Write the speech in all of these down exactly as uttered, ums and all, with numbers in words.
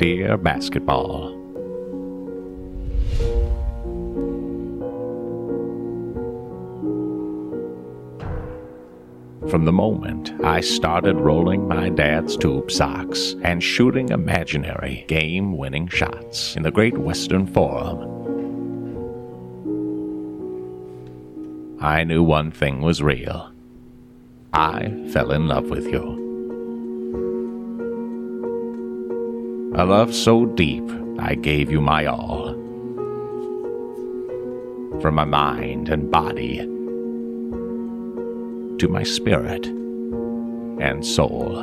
Dear Basketball. From the moment I started rolling my dad's tube socks and shooting imaginary game-winning shots in the Great Western Forum, I knew one thing was real. I fell in love with you. A love so deep, I gave you my all. From my mind and body, to my spirit and soul.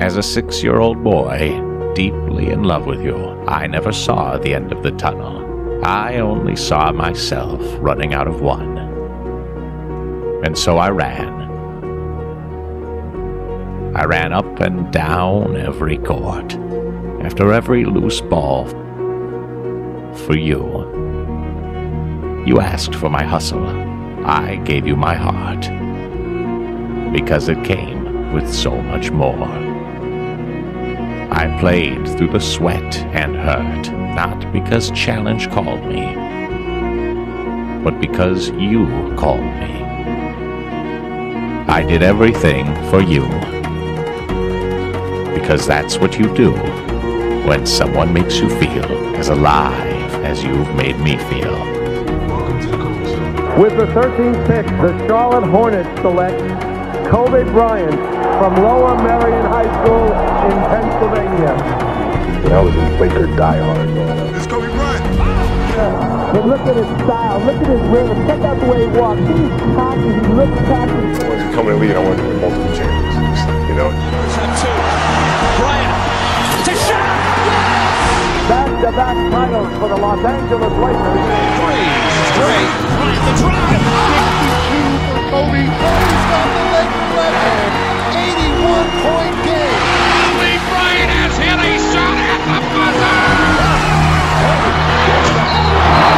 As a six-year-old boy, deeply in love with you, I never saw the end of the tunnel. I only saw myself running out of one. And so I ran. I ran up and down every court, after every loose ball, for you. You asked for my hustle. I gave you my heart, because it came with so much more. I played through the sweat and hurt, not because challenge called me, but because you called me. I did everything for you, because that's what you do when someone makes you feel as alive as you've made me feel. With the thirteenth pick, the Charlotte Hornets select Kobe Bryant from Lower Merion High School in Pennsylvania. That was a Laker diehard. It's Kobe Bryant. Yeah. But look at his style. Look at his rhythm. Check out the way he walks. He's cocky. He looks cocky. When you come in the league, I want to win multiple championships. You know. Two. Bryant. It's a shot. Back-to-back titles for the Los Angeles Lakers. Three. Great. The drive. fifty-two for Kobe. Kobe's got the Lakers record. eighty-one point game. Kobe Bryant has hit a shot at the buzzer.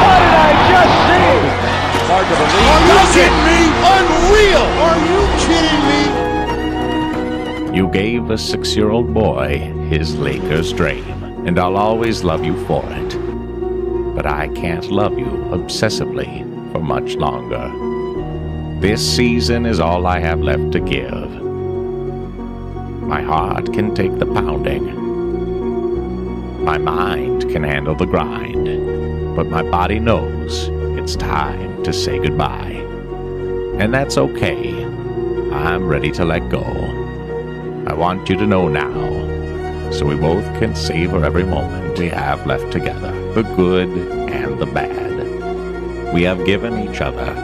What did I just see? Hard to believe. Are you kidding me? Unreal. Are you kidding me? You gave a six-year-old boy his Lakers dream, and I'll always love you for it. But I can't love you obsessively for much longer. This season is all I have left to give. My heart can take the pounding. My mind can handle the grind. But my body knows it's time to say goodbye. And that's okay. I'm ready to let go. I want you to know now, so we both can savor every moment we have left together. The good and the bad. We have given each other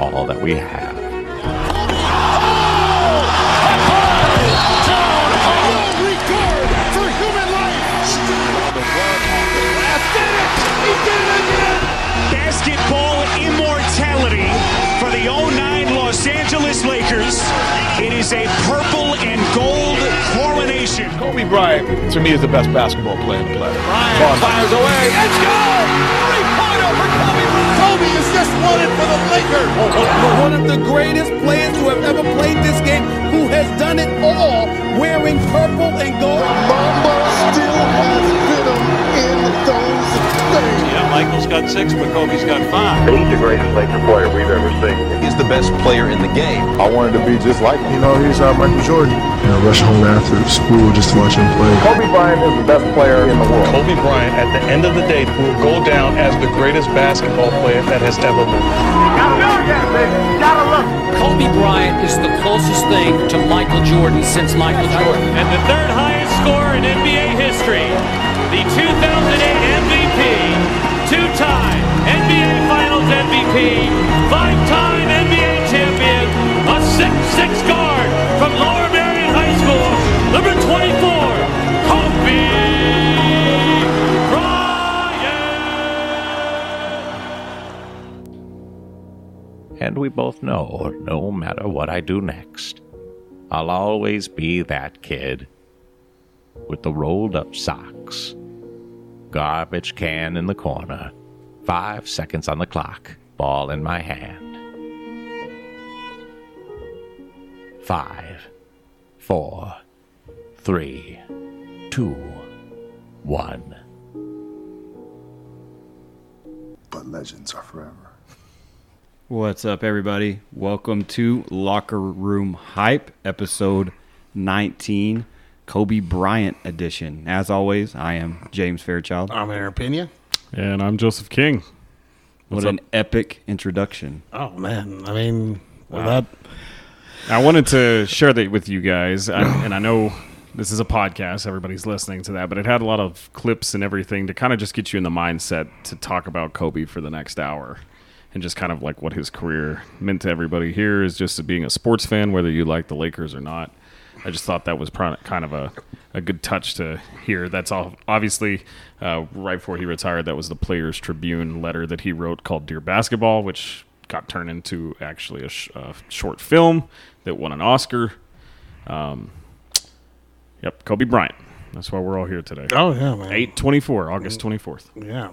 all that we have. Basketball immortality for the oh nine Los Angeles Lakers. It is a purple and gold coronation. Kobe Bryant, to me, is the best basketball player in the planet. Bryant fires away. It's good! Three-pointer for Kobe Bryant. Kobe is just wanted for the Lakers. Oh, oh, oh. One of the greatest players who have ever played this game, who has done it all, wearing purple and gold. Mamba still has venom in those things. Yeah, Michael's got six, but Kobe's got five. He's the greatest Laker player we've ever seen. He's the best player in the game. I wanted to be just like him. You know, he's uh, Michael Jordan. You know, I rushed home after school just to watch him play. Kobe Bryant is the best player in the world. Kobe Bryant, at the end of the day, will go down as the greatest basketball player that has ever been. Gotta go again, baby. Gotta look. Kobe Bryant is the closest thing to Michael Jordan since Michael Jordan. And the third highest scorer in N B A history, the two thousand eight M V P, two-time N B A Finals M V P, five-time N B A champion, a six foot six guard from Lower Merion High School, number twenty-four, Kobe Bryant. And we both know, no matter what I do next, I'll always be that kid with the rolled-up socks, garbage can in the corner, five seconds on the clock, ball in my hand. Five, four, three, two, one. But legends are forever. What's up, everybody? Welcome to Locker Room Hype, episode nineteen, Kobe Bryant edition. As always, I am James Fairchild. I'm Aaron Pena. And I'm Joseph King. What's what up? An epic introduction. Oh, man. I mean, wow. that... I wanted to share that with you guys, I, and I know this is a podcast. Everybody's listening to that, but it had a lot of clips and everything to kind of just get you in the mindset to talk about Kobe for the next hour. And just kind of like what his career meant to everybody here is just being a sports fan, whether you like the Lakers or not. I just thought that was kind of a, a good touch to hear. That's all. Obviously, uh, right before he retired, that was the Players Tribune letter that he wrote called Dear Basketball, which got turned into actually a, sh- a short film that won an Oscar. Um, yep, Kobe Bryant. That's why we're all here today. Oh, yeah, man. eight twenty-four, August twenty-fourth. Yeah.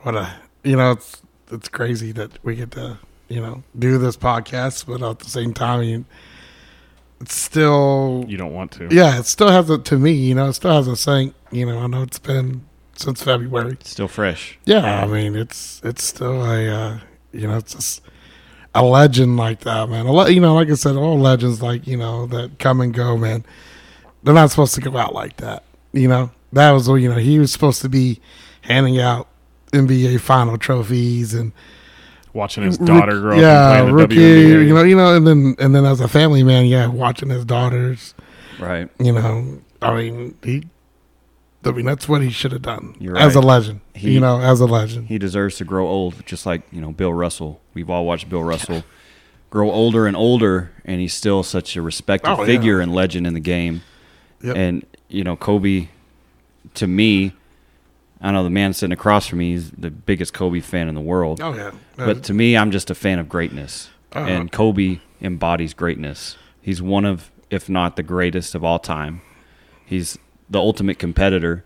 What a, you know, it's, It's crazy that we get to, you know, do this podcast, but at the same time, you, it's still... You don't want to. Yeah, it still hasn't, to me, you know, it still hasn't sank. You know, I know it's been since February. It's still fresh. Yeah, I mean, it's it's still a, uh, you know, it's just a legend like that, man. A le- you know, like I said, all legends, like, you know, that come and go, man, they're not supposed to go out like that, you know? That was, you know, he was supposed to be handing out N B A final trophies and watching his daughter grow yeah, up and play in the W N B A. you know, you know, and then and then as a family man, yeah, watching his daughters, right? You know, I mean, he, I mean, that's what he should have done. You're right. As a legend, he, you know, as a legend, he deserves to grow old, just like you know Bill Russell. We've all watched Bill Russell grow older and older, and he's still such a respected oh, figure yeah. and legend in the game. Yep. And you know, Kobe, to me. I know the man sitting across from me is the biggest Kobe fan in the world. Oh, yeah. But to me, I'm just a fan of greatness. Uh-huh. And Kobe embodies greatness. He's one of, if not the greatest of all time. He's the ultimate competitor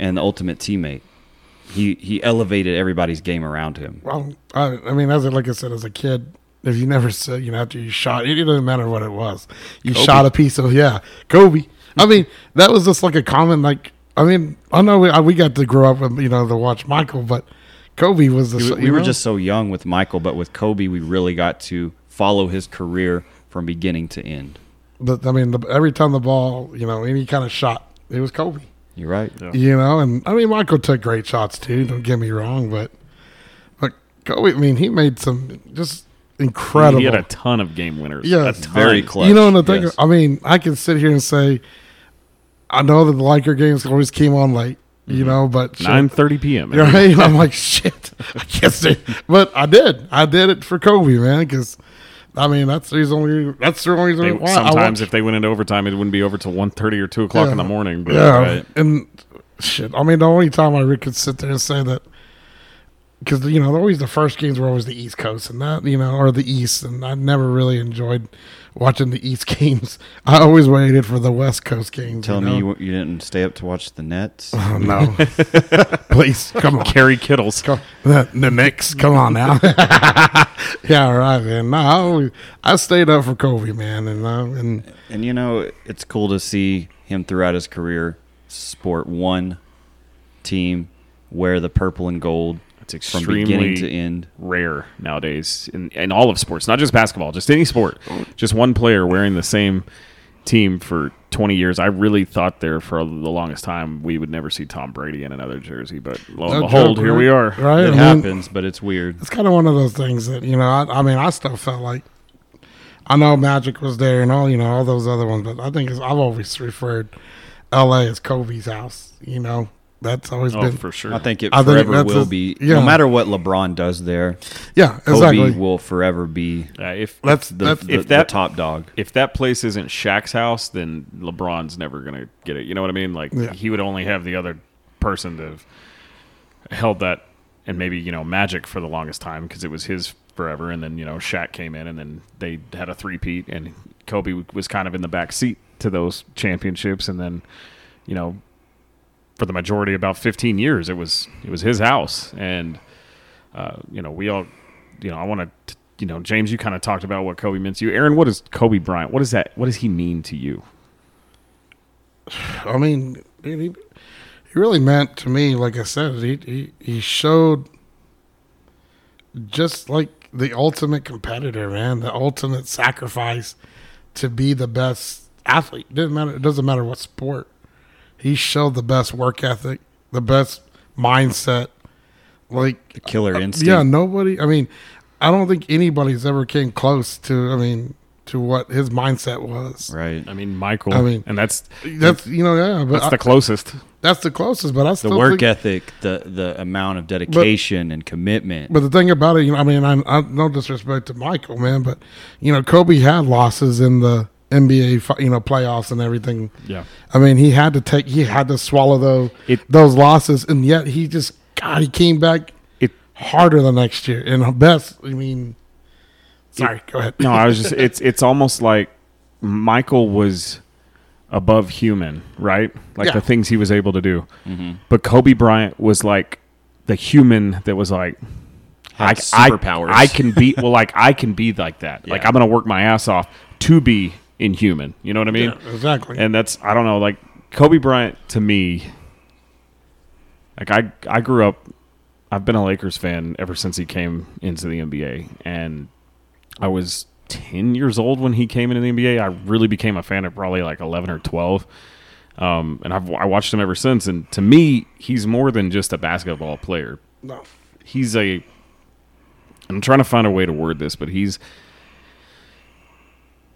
and the ultimate teammate. He he elevated everybody's game around him. Well, I, I mean, as a, like I said, as a kid, if you never said, you know, after you shot, it, it doesn't matter what it was. You Kobe. shot a piece of, yeah, Kobe. I mean, that was just like a common, like, I mean, I know we, we got to grow up with, you know, to watch Michael, but Kobe was the... We, we were just so young with Michael, but with Kobe, we really got to follow his career from beginning to end. But, I mean, the, every time the ball, you know, any kind of shot, it was Kobe. You're right. Yeah. You know, and, I mean, Michael took great shots, too, don't get me wrong, but, but Kobe, I mean, he made some just incredible... He had a ton of game winners. Yeah. Very clutch. You know, and the thing, yes. I mean, I can sit here and say... I know that the Laker games always came on late, you mm-hmm. know, but nine thirty p.m. Right? And I'm like, shit, I can't say. But I did. I did it for Kobe, man, because, I mean, that's the only that's the only reason why. Sometimes if they went into overtime, it wouldn't be over till one thirty or two o'clock yeah. in the morning. But, yeah, right. And shit, I mean, the only time I could sit there and say that, because, you know, always the first games were always the East Coast and that, you know, or the East, and I never really enjoyed watching the East games. I always waited for the West Coast games. Tell you know? me you, you didn't stay up to watch the Nets? Oh, no. Please, come on. Kerry Kittles. Come, the, the Knicks, come on now. Yeah, right, man. No, I, always, I stayed up for Kobe, man. And, uh, and, and, you know, it's cool to see him throughout his career sport one team, wear the purple and gold. It's extremely From beginning to end. rare nowadays in, in all of sports, not just basketball, just any sport. Just one player wearing the same team for twenty years. I really thought there for the longest time we would never see Tom Brady in another jersey, but lo and behold, here we are. Right? It I happens, mean, but it's weird. It's kind of one of those things that, you know, I, I mean, I still felt like, I know Magic was there and all, you know, all those other ones, but I think it's, I've always referred L A as Kobe's house, you know. That's always oh, been for sure. I think it I forever think will a, be. Yeah. No matter what LeBron does there, yeah, exactly. Kobe will forever be. Uh, if that's the, that's, the, if the, that, the top dog. If that place isn't Shaq's house, then LeBron's never gonna get it. You know what I mean? Like yeah. he would only have the other person to have held that, and maybe you know Magic for the longest time because it was his forever. And then you know Shaq came in, and then they had a three-peat, and Kobe was kind of in the back seat to those championships, and then you know. For the majority, about fifteen years, it was it was his house, and uh, you know we all, you know, I want to, you know, James, you kind of talked about what Kobe meant to you. Aaron, what is Kobe Bryant? What is that? What does he mean to you? I mean, he, he really meant to me, like I said, he, he, he showed just like the ultimate competitor, man, the ultimate sacrifice to be the best athlete. It didn't matter. It doesn't matter what sport. He showed the best work ethic, the best mindset, like the killer instinct. Yeah, nobody. I mean, I don't think anybody's ever came close to. I mean, to what his mindset was. Right. I mean, Michael. I mean, and that's that's you know yeah, but that's I, the closest. That's the closest, but I still the work think, ethic, the the amount of dedication but, and commitment. But the thing about it, you know, I mean, I, I no disrespect to Michael, man, but you know, Kobe had losses in the N B A, you know, playoffs and everything. Yeah, I mean, he had to take, he had to swallow those it, those losses, and yet he just, God, he came back it, harder the next year. And best, I mean, sorry, it, go ahead. No, I was just, it's it's almost like Michael was above human, right? Like yeah. the things he was able to do. Mm-hmm. But Kobe Bryant was like the human that was like, I, superpowers. I, I can be well, like I can be like that. Yeah. Like I'm gonna work my ass off to be inhuman. You know what I mean? Yeah, exactly. And that's, I don't know, like Kobe Bryant to me, like I I grew up, I've been a Lakers fan ever since he came into the N B A, and I was ten years old when he came into the N B A. I really became a fan at probably like eleven or twelve, um, and I've I watched him ever since. And to me, he's more than just a basketball player. No, he's a. I'm trying to find a way to word this, but he's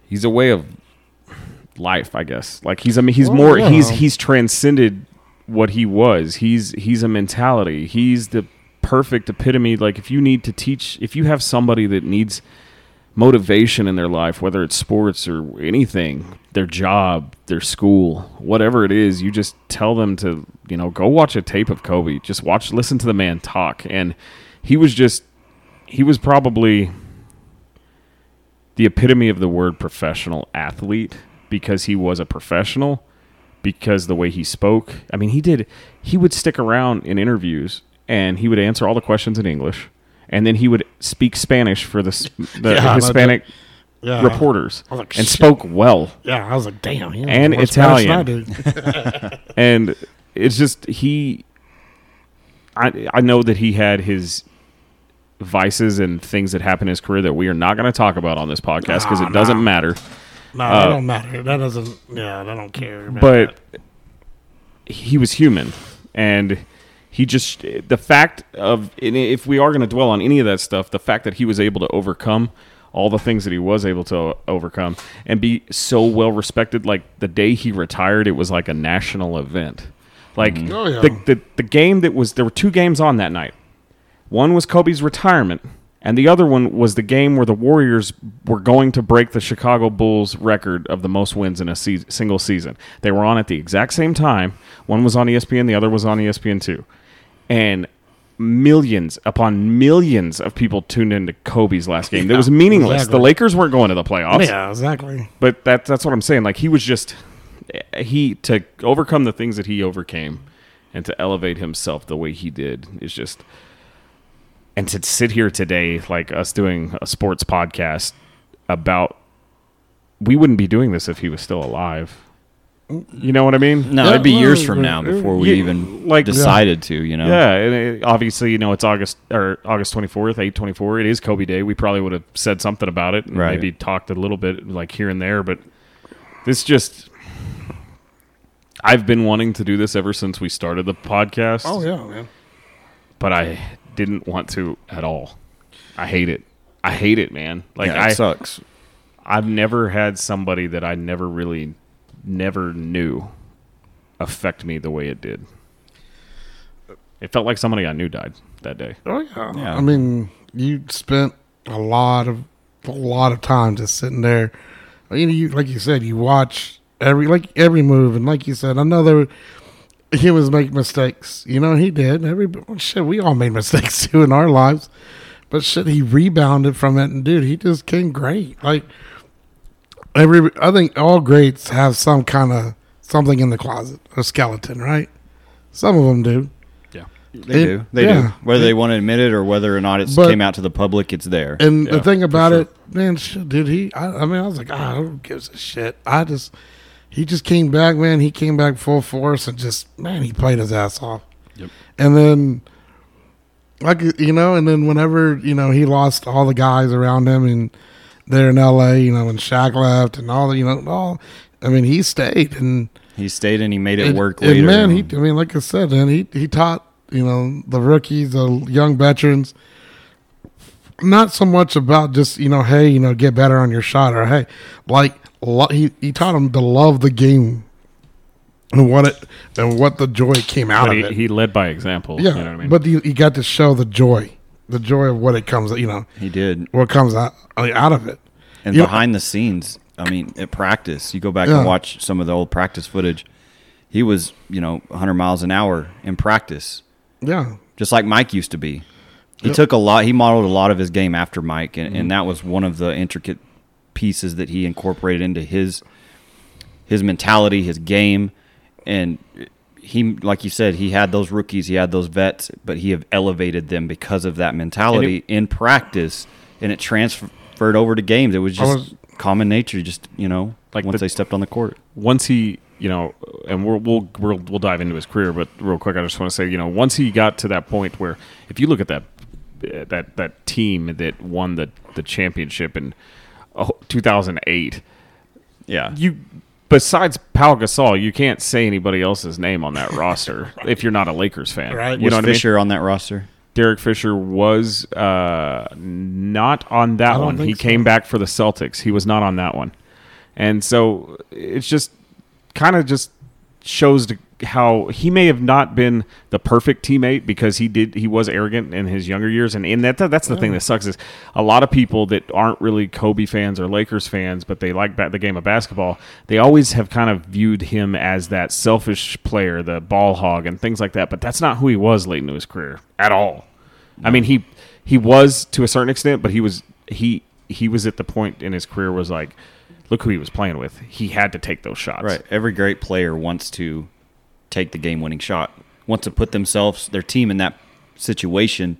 he's a way of life, I guess. Like he's I mean he's oh, more yeah. he's he's transcended what he was. He's he's a mentality. He's the perfect epitome. Like if you need to teach, if you have somebody that needs motivation in their life, whether it's sports or anything, their job, their school, whatever it is, you just tell them to, you know, go watch a tape of Kobe. Just watch, listen to the man talk. And he was just, he was probably the epitome of the word professional athlete, because he was a professional, because the way he spoke. I mean, he did, he would stick around in interviews and he would answer all the questions in English. And then he would speak Spanish for the, the yeah, Hispanic yeah. reporters, like, and shit. Spoke well. Yeah, I was like, damn. He and Italian. And it's just he I, – I know that he had his vices and things that happened in his career that we are not going to talk about on this podcast because nah, it doesn't nah. matter. No, nah, uh, that don't matter. That doesn't – yeah, I don't care about But that. He was human, and – He just, the fact of, if we are going to dwell on any of that stuff, the fact that he was able to overcome all the things that he was able to overcome and be so well respected, like the day he retired, it was like a national event. Like oh, yeah. the, the, the game that was, there were two games on that night. One was Kobe's retirement, and the other one was the game where the Warriors were going to break the Chicago Bulls record of the most wins in a se- single season. They were on at the exact same time. One was on E S P N, the other was on E S P N two. And millions upon millions of people tuned into Kobe's last game. That was meaningless. Exactly. The Lakers weren't going to the playoffs. Yeah, exactly. But that, that's what I'm saying. Like, he was just – he to overcome the things that he overcame and to elevate himself the way he did is just – and to sit here today, like us doing a sports podcast about – we wouldn't be doing this if he was still alive. You know what I mean? No, yeah, it'd be years from now before we yeah, even like, decided yeah. to, you know? Yeah, and it, obviously, you know, it's August or August twenty-fourth, eight twenty-four. It is Kobe Day. We probably would have said something about it and right. maybe talked a little bit like here and there, but this just, I've been wanting to do this ever since we started the podcast. Oh, yeah, man. But I didn't want to at all. I hate it. I hate it, man. Like, yeah, it I, sucks. I've never had somebody that I never really... never knew affect me the way it did. It felt like somebody I knew died that day. Oh yeah. yeah. I mean, you spent a lot of a lot of time just sitting there. You know, you, like you said, you watch every like every move, and like you said, I know there humans make mistakes. You know, he did. Every shit, we all made mistakes too in our lives. But shit, he rebounded from it, and dude, he just came great. Like. Every, I think all greats have some kind of something in the closet, a skeleton, right? Some of them do. Yeah, they it, do. They yeah. do. Whether it, they want to admit it or whether or not it came out to the public, it's there. And yeah, the thing about sure. it, man, shit, dude, he? I, I mean, I was like, ah, who gives a shit? I just he just came back, man. He came back full force and just, man, he played his ass off. Yep. And then, like, you know, and then whenever, you know, he lost all the guys around him and there in L A, you know, when Shaq left and all the, you know, all, I mean, he stayed and he stayed and he made it and, work later. And man, he, I mean, like I said, man, he, he taught, you know, the rookies, the young veterans, not so much about just, you know, hey, you know, get better on your shot or hey, like lo- he, he taught them to love the game and what it and what the joy came out but he, of it. He led by example. Yeah, you know what I mean? But he, he got to show the joy, the joy of what it comes, you know. He did. What comes out, out of it. And you behind know, the scenes, I mean, at practice, you go back yeah. and watch some of the old practice footage. He was, you know, one hundred miles an hour in practice. Yeah. Just like Mike used to be. He yep. took a lot, he modeled a lot of his game after Mike, and, mm-hmm. and that was one of the intricate pieces that he incorporated into his his mentality, his game. And he, like you said, he had those rookies, he had those vets, but he have elevated them because of that mentality it, in practice, and it transferred over to games. It was just was, common nature, just, you know, like once the, they stepped on the court. Once he... You know, and we'll, we'll we'll we'll dive into his career, but real quick, I just want to say, you know, once he got to that point where, if you look at that that that team that won the, the championship in two thousand eight, yeah, you besides Pau Gasol, you can't say anybody else's name on that roster right. if you're not a Lakers fan. Right? You was know what Fisher I mean? On that roster? Derek Fisher was uh, not on that one. He so. came back for the Celtics. He was not on that one, and so it's just. Kind of just shows how he may have not been the perfect teammate because he did he was arrogant in his younger years, and and that that's the yeah. thing that sucks is a lot of people that aren't really Kobe fans or Lakers fans, but they like the game of basketball. They always have kind of viewed him as that selfish player, the ball hog, and things like that. But that's not who he was late into his career at all. Yeah. I mean he he was to a certain extent, but he was he he was at the point in his career was like. Look who he was playing with. He had to take those shots. Right. Every great player wants to take the game-winning shot, wants to put themselves, their team in that situation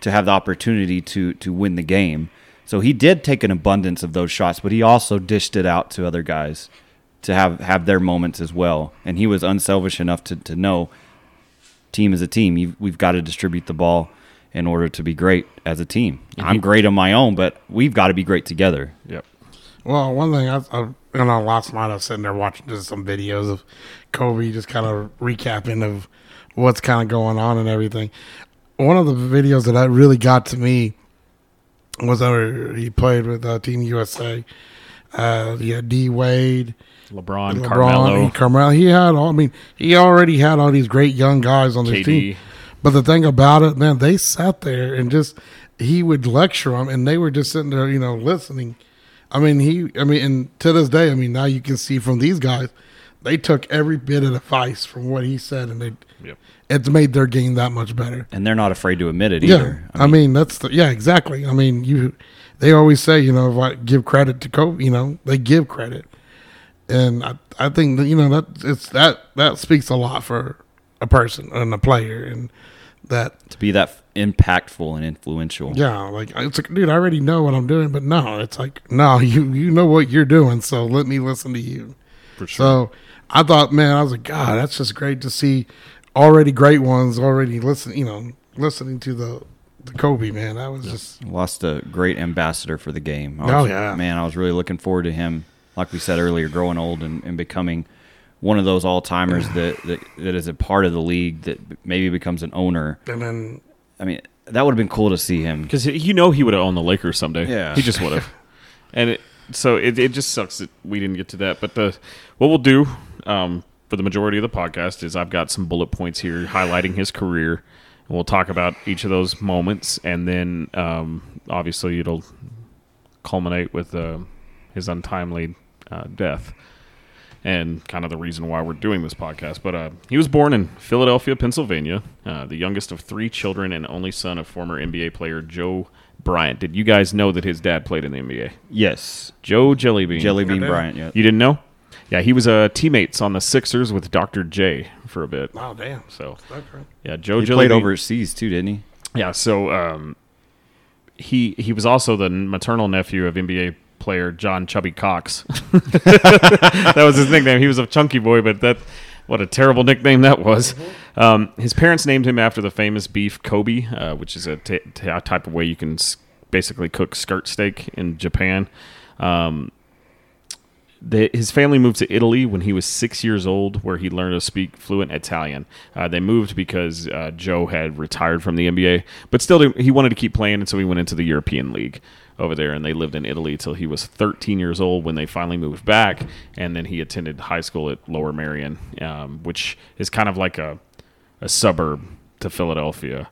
to have the opportunity to to win the game. So he did take an abundance of those shots, but he also dished it out to other guys to have, have their moments as well. And he was unselfish enough to, to know team is a team. You've, we've got to distribute the ball in order to be great as a team. Mm-hmm. I'm great on my own, but we've got to be great together. Yep. Well, one thing, I, I, you know, last night I was sitting there watching just some videos of Kobe just kind of recapping of what's kind of going on and everything. One of the videos that I really got to me was that he played with uh, Team U S A. Uh, yeah, D. Wade. LeBron, LeBron Carmelo. Carmelo. He had all, I mean, he already had all these great young guys on his team. But the thing about it, man, they sat there and just, he would lecture them and they were just sitting there, you know, listening. I mean, he, I mean, and to this day, I mean, now you can see from these guys, they took every bit of advice from what he said, and they, yep. it's made their game that much better. And they're not afraid to admit it yeah. either. I, I mean, mean, that's, the, yeah, exactly. I mean, you, they always say, you know, if I give credit to Kobe, you know, they give credit. And I, I think, that, you know, that it's that, that speaks a lot for a person and a player. And that. To be that impactful and influential. Yeah, like it's like, dude, I already know what I'm doing, but no, it's like, no, you you know what you're doing, so let me listen to you. For sure. So I thought, man, I was like, God, that's just great to see already great ones already listen, you know, listening to the, the Kobe, man. I was yeah. just lost a great ambassador for the game. Was, oh yeah, man, I was really looking forward to him. Like we said earlier, growing old and, and becoming one of those all-timers that, that that is a part of the league that maybe becomes an owner. And then, I mean, that would have been cool to see him. Because you know he would have owned the Lakers someday. Yeah. He just would have. and it, so it, it just sucks that we didn't get to that. But the what we'll do um, for the majority of the podcast is I've got some bullet points here highlighting his career. And we'll talk about each of those moments. And then, um, obviously, it'll culminate with uh, his untimely uh, death. And kind of the reason why we're doing this podcast. But uh, he was born in Philadelphia, Pennsylvania, uh, the youngest of three children and only son of former N B A player Joe Bryant. Did you guys know that his dad played in the N B A? Yes. Joe Jellybean. Jellybean Bryant, yeah. You didn't know? Yeah, he was uh, teammates on the Sixers with Doctor J for a bit. Oh, damn. So, yeah, Joe Jellybean. He played overseas, too, didn't he? Yeah, so um, he, he was also the maternal nephew of N B A player, John Chubby Cox. That was his nickname. He was a chunky boy, but that what a terrible nickname that was. Mm-hmm. Um, his parents named him after the famous beef Kobe, uh, which is a t- t- type of way you can basically cook skirt steak in Japan. Um, the, his family moved to Italy when he was six years old, where he learned to speak fluent Italian. Uh, they moved because uh, Joe had retired from the N B A, but still he wanted to keep playing, and so he went into the European League over there, and they lived in Italy till he was thirteen years old when they finally moved back, and then he attended high school at Lower Merion, um, which is kind of like a, a suburb to Philadelphia.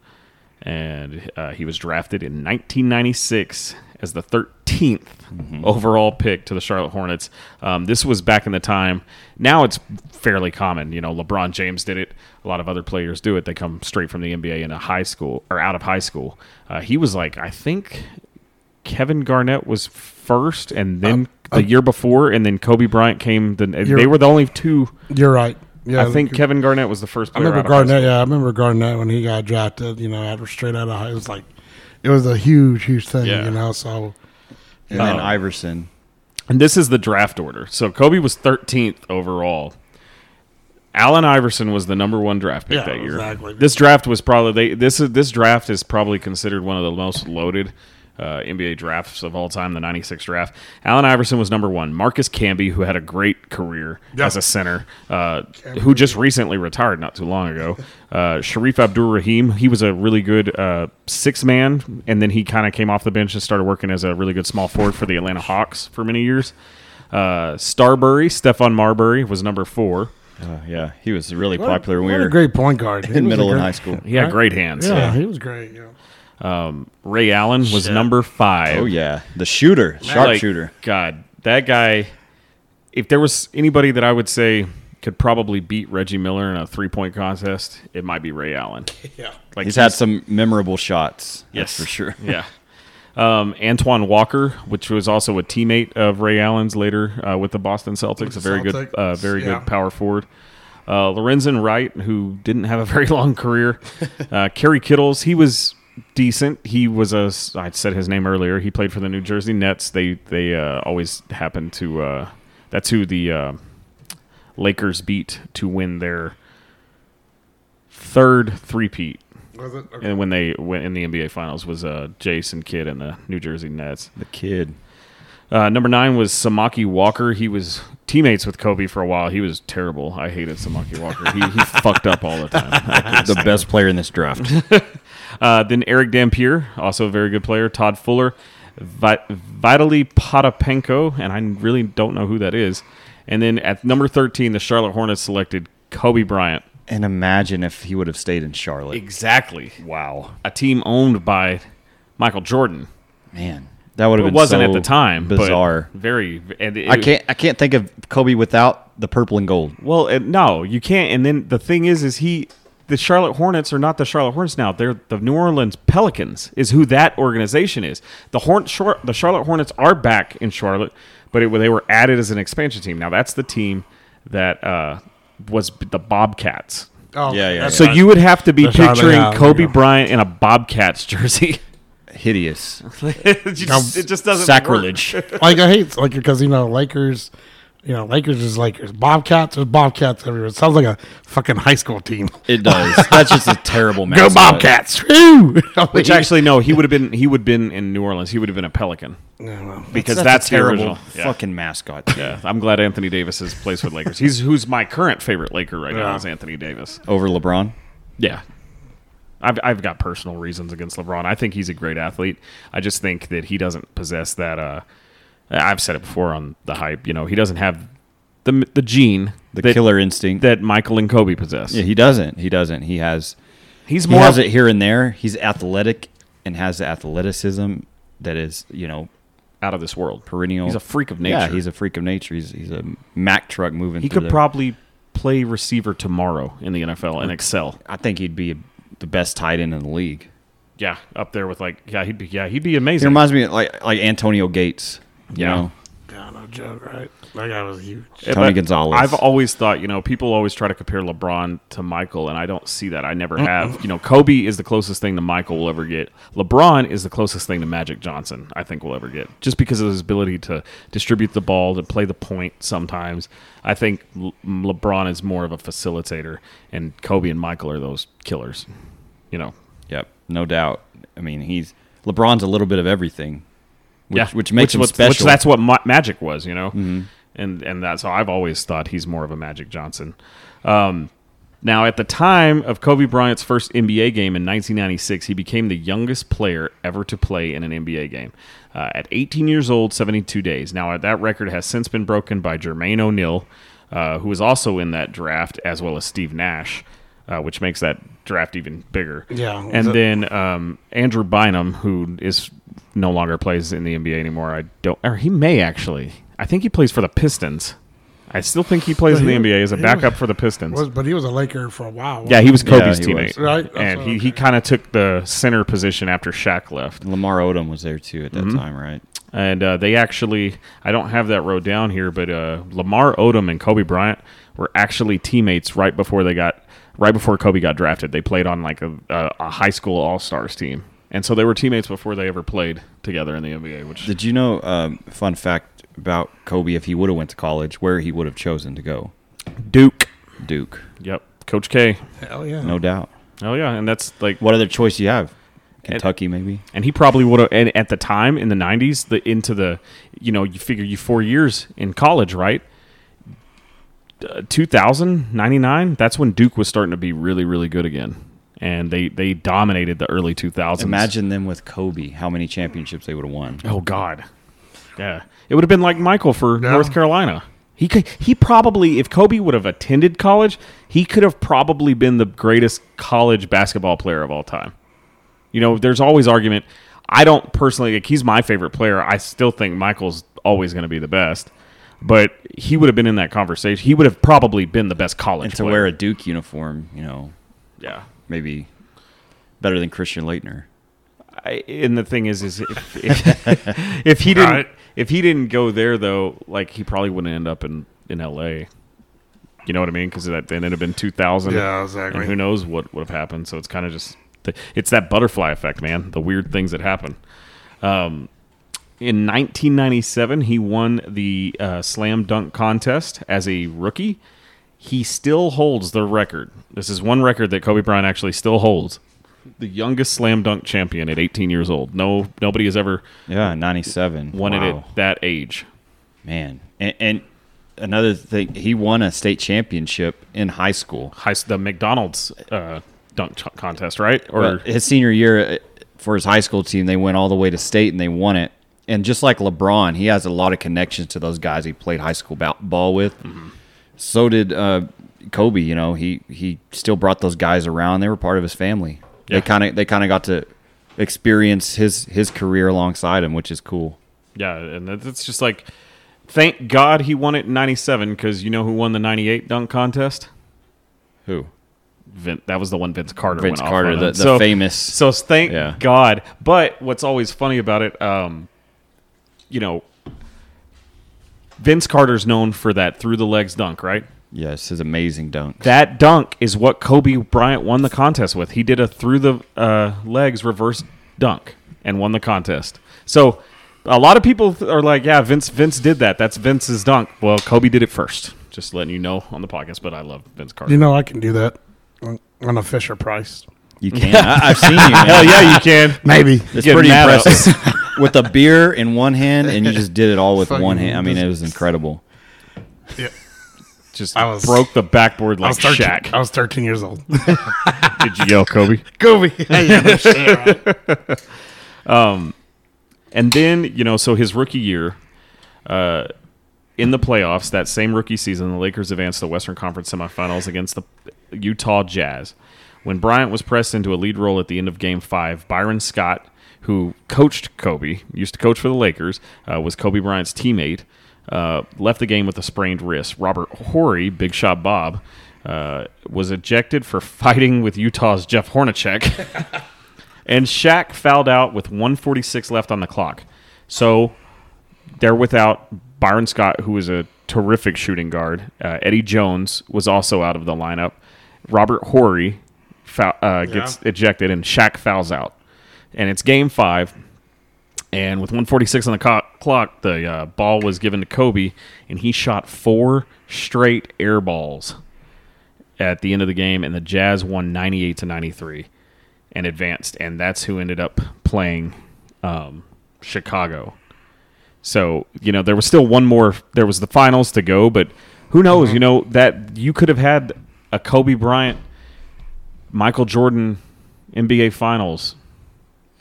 And uh, he was drafted in nineteen ninety-six as the thirteenth mm-hmm. overall pick to the Charlotte Hornets. Um, this was back in the time. Now it's fairly common. You know, LeBron James did it. A lot of other players do it. They come straight from the N B A in a high school or out of high school. Uh, he was like, I think Kevin Garnett was first, and then uh, uh, the year before, and then Kobe Bryant came. The, they were the only two. You're right. Yeah, I think the, Kevin Garnett was the first player. I remember out of Garnett. Yeah, I remember Garnett when he got drafted. You know, after straight out of high, it was like it was a huge, huge thing. Yeah. You know, so and um, then Iverson. And this is the draft order. So Kobe was thirteenth overall. Allen Iverson was the number one draft pick yeah, that year. Exactly. This draft was probably they, this. This draft is probably considered one of the most loaded Uh, N B A drafts of all time, the ninety-six draft. Allen Iverson was number one. Marcus Camby, who had a great career yep. as a center, uh, who just recently retired not too long ago. Uh, Sharif Abdul-Rahim, he was a really good uh, six-man, and then he kind of came off the bench and started working as a really good small forward for the Atlanta Hawks for many years. Uh, Starbury, Stephon Marbury, was number four. Uh, yeah, he was really what popular. A, what we were a great point guard. In middle and high school. He had right? great hands. Yeah, yeah, he was great, yeah. Um, Ray Allen was Shit. number five. Oh yeah, the shooter, sharpshooter. Like, God, that guy. If there was anybody that I would say could probably beat Reggie Miller in a three-point contest, it might be Ray Allen. Yeah, like he's, he's had some memorable shots. Yes, for sure. Yeah. Um, Antoine Walker, which was also a teammate of Ray Allen's later uh, with the Boston Celtics, a very Celtics. good, uh, very yeah. good power forward. Uh, Lorenzen Wright, who didn't have a very long career. Uh, Kerry Kittles, he was. Decent. He was a. I said his name earlier. He played for the New Jersey Nets. They they uh, always happen to. Uh, that's who the uh, Lakers beat to win their third three-peat. Was it? Okay. And when they went in the N B A Finals was uh, Jason Kidd and the New Jersey Nets. The Kidd. Uh, number nine was Samaki Walker. He was teammates with Kobe for a while. He was terrible. I hated Samaki Walker. He he fucked up all the time. The best player in this draft. Uh, then Eric Dampier, also a very good player. Todd Fuller, Vi- Vitaly Potapenko, and I really don't know who that is. And then at number thirteen, the Charlotte Hornets selected Kobe Bryant. And imagine if he would have stayed in Charlotte. Exactly. Wow. A team owned by Michael Jordan. Man, that would have been so bizarre. It wasn't at the time. Bizarre. Very. And it, I can't. I can't think of Kobe without the purple and gold. Well, it, no, you can't. And then the thing is, is he. The Charlotte Hornets are not the Charlotte Hornets now. They're the New Orleans Pelicans is who that organization is. The Horn, Shor- the Charlotte Hornets are back in Charlotte, but it, they were added as an expansion team. Now, that's the team that uh, was the Bobcats. Oh, yeah, yeah. So yeah. you would have to be That's picturing how they, how Kobe Bryant in a Bobcats jersey. Hideous. it, just, it just doesn't Sacrilege. Work. Like, I hate like because, you know, Lakers... You know, Lakers is Lakers. Bobcats is Bobcats everywhere. It sounds like a fucking high school team. It does. That's just a terrible mascot. Go Bobcats! Which actually, no, he would have been. He would have been in New Orleans. He would have been a Pelican. Well, because that's, that's, that's a terrible fucking yeah. mascot. Yeah, I'm glad Anthony Davis is plays for the Lakers. He's who's my current favorite Laker right yeah. now is Anthony Davis over LeBron. Yeah, I've I've got personal reasons against LeBron. I think he's a great athlete. I just think that he doesn't possess that. Uh, I've said it before on the hype. You know, he doesn't have the the gene, the that, killer instinct that Michael and Kobe possess. Yeah, he doesn't. He doesn't. He has. He's more he has it here and there. He's athletic and has the athleticism that is, you know, out of this world. Perennial. He's a freak of nature. Yeah, he's a freak of nature. He's he's a Mack truck moving. He could the, probably play receiver tomorrow in the N F L and excel. I think he'd be the best tight end in the league. Yeah, up there with like yeah he'd be yeah he'd be amazing. He reminds me of like like Antonio Gates. You yeah, know? God, joke, right? That guy was huge. Yeah, Tony Gonzalez. I've always thought, you know, people always try to compare LeBron to Michael, and I don't see that. I never have. You know, Kobe is the closest thing that Michael will ever get. LeBron is the closest thing to Magic Johnson I think we'll ever get, just because of his ability to distribute the ball, to play the point sometimes. I think Le- LeBron is more of a facilitator, and Kobe and Michael are those killers, you know. Yep, no doubt. I mean, he's LeBron's a little bit of everything. Which, yeah, which makes which, him special. Which, that's what Ma- Magic was, you know, mm-hmm. and and that's how I've always thought he's more of a Magic Johnson. Um, now, at the time of Kobe Bryant's first N B A game in nineteen ninety-six, he became the youngest player ever to play in an N B A game uh, at eighteen years old, seventy-two days. Now, that record has since been broken by Jermaine O'Neal, uh, who was also in that draft, as well as Steve Nash. Uh, which makes that draft even bigger. Yeah, and then um, Andrew Bynum, who is no longer plays in the N B A anymore. I don't, or he may actually. I think he plays for the Pistons. I still think he plays he, in the N B A as a backup was, for the Pistons. Was, but he was a Laker for a while. Yeah, he was Kobe's yeah, he teammate, was. Right? That's and he, okay. he kind of took the center position after Shaq left. Lamar Odom was there too at that mm-hmm. time, right? And uh, they actually, I don't have that row down here, but uh, Lamar Odom and Kobe Bryant were actually teammates right before they got. Right before Kobe got drafted, they played on like a, a high school all-stars team. And so they were teammates before they ever played together in the N B A. Which Did you know, um, fun fact about Kobe, if he would have went to college, where he would have chosen to go? Duke. Duke. Yep. Coach K. Hell yeah. No doubt. Hell yeah. And that's like... What other choice do you have? Kentucky, and, maybe? And he probably would have... And at the time, in the nineties, the into the... You know, you figure you four years in college, right? two thousand, ninety-nine, that's when Duke was starting to be really, really good again. And they, they dominated the early two thousands. Imagine them with Kobe, how many championships they would have won. Oh, God. Yeah. It would have been like Michael for yeah. North Carolina. He could, he probably, if Kobe would have attended college, he could have probably been the greatest college basketball player of all time. You know, there's always argument. I don't personally, like, he's my favorite player. I still think Michael's always going to be the best. But he would have been in that conversation. He would have probably been the best college player. And to player. wear a Duke uniform, you know, yeah, maybe better than Christian Laettner. I, and the thing is, is if, if, if he didn't, right. if he didn't go there though, like he probably wouldn't end up in, in L A. You know what I mean? Because that then it'd have been two thousand. Yeah, exactly. And who knows what would have happened? So it's kind of just the, it's that butterfly effect, man. The weird things that happen. Um, In nineteen ninety-seven, he won the uh, slam dunk contest as a rookie. He still holds the record. This is one record that Kobe Bryant actually still holds. The youngest slam dunk champion at eighteen years old. No, nobody has ever yeah, ninety-seven. won it wow. at that age. Man. And, and another thing, he won a state championship in high school. High, the McDonald's uh, dunk ch- contest, right? Or but his senior year for his high school team, they went all the way to state and they won it. And just like LeBron, he has a lot of connections to those guys he played high school ball with. Mm-hmm. So did uh, Kobe. You know, he, he still brought those guys around. They were part of his family. Yeah. They kind of they kind of got to experience his his career alongside him, which is cool. Yeah, and it's just like, thank God he won it in ninety-seven, because you know who won the ninety-eight dunk contest? Who? Vin, that was the one Vince Carter. Vince went Carter, off the, the so, famous. So thank yeah. God. But what's always funny about it. Um, You know, Vince Carter's known for that through-the-legs dunk, right? Yes, his amazing dunk. That dunk is what Kobe Bryant won the contest with. He did a through-the-legs uh, reverse dunk and won the contest. So a lot of people are like, yeah, Vince Vince did that. That's Vince's dunk. Well, Kobe did it first. Just letting you know on the podcast, but I love Vince Carter. You know, I can do that on a Fisher-Price. You can? I, I've seen you, man. Hell yeah, you can. Maybe. It's pretty impressive. With a beer in one hand, and you just did it all with one hand. I mean, it was incredible. Yeah, just I was, broke the backboard like I Shaq. I was thirteen years old. Did you yell, Kobe? Kobe. um, and then you know, so his rookie year, uh, in the playoffs, that same rookie season, the Lakers advanced to the Western Conference semifinals against the Utah Jazz. When Bryant was pressed into a lead role at the end of Game Five, Byron Scott, who coached Kobe, used to coach for the Lakers, uh, was Kobe Bryant's teammate, uh, left the game with a sprained wrist. Robert Horry, Big Shot Bob, uh, was ejected for fighting with Utah's Jeff Hornacek. And Shaq fouled out with one forty-six left on the clock. So they're without Byron Scott, who was a terrific shooting guard. Uh, Eddie Jones was also out of the lineup. Robert Horry foul, uh, gets yeah. ejected, and Shaq fouls out. And it's game five. And with one forty-six on the co- clock, the uh, ball was given to Kobe, and he shot four straight air balls at the end of the game, and the Jazz won ninety-eight to ninety-three and advanced. And that's who ended up playing um, Chicago. So, you know, there was still one more. There was the finals to go, but who knows? Mm-hmm. You know, that you could have had a Kobe Bryant, Michael Jordan N B A Finals.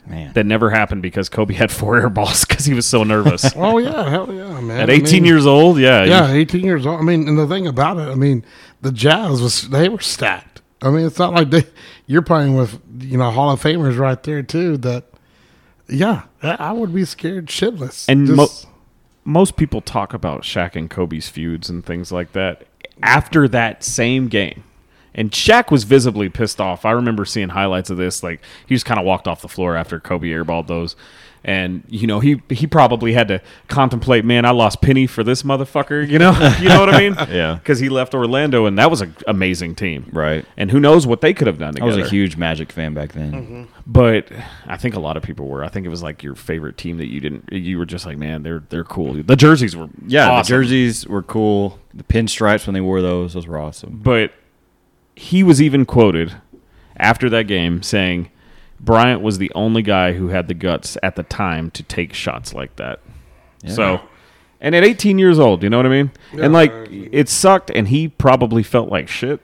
Man. That never happened because Kobe had four air balls because he was so nervous. Oh, yeah. Hell yeah, man. At eighteen I mean, years old, yeah. Yeah, you, eighteen years old. I mean, and the thing about it, I mean, the Jazz, was they were stacked. I mean, it's not like they you're playing with, you know, Hall of Famers right there, too, that, yeah, I would be scared shitless. And Just, mo- most people talk about Shaq and Kobe's feuds and things like that after that same game. And Shaq was visibly pissed off. I remember seeing highlights of this. Like, he just kind of walked off the floor after Kobe airballed those. And, you know, he, he probably had to contemplate, man, I lost Penny for this motherfucker, you know? You know what I mean? Yeah. Because he left Orlando, and that was an amazing team. Right. And who knows what they could have done together. I was a huge Magic fan back then. Mm-hmm. But I think a lot of people were. I think it was like your favorite team that you didn't – you were just like, man, they're they're cool. The jerseys were Yeah, awesome. The jerseys were cool. The pinstripes when they wore those, those were awesome. But – he was even quoted after that game saying Bryant was the only guy who had the guts at the time to take shots like that. Yeah. So, and at eighteen years old, you know what I mean? Yeah. And, like, it sucked, and he probably felt like shit.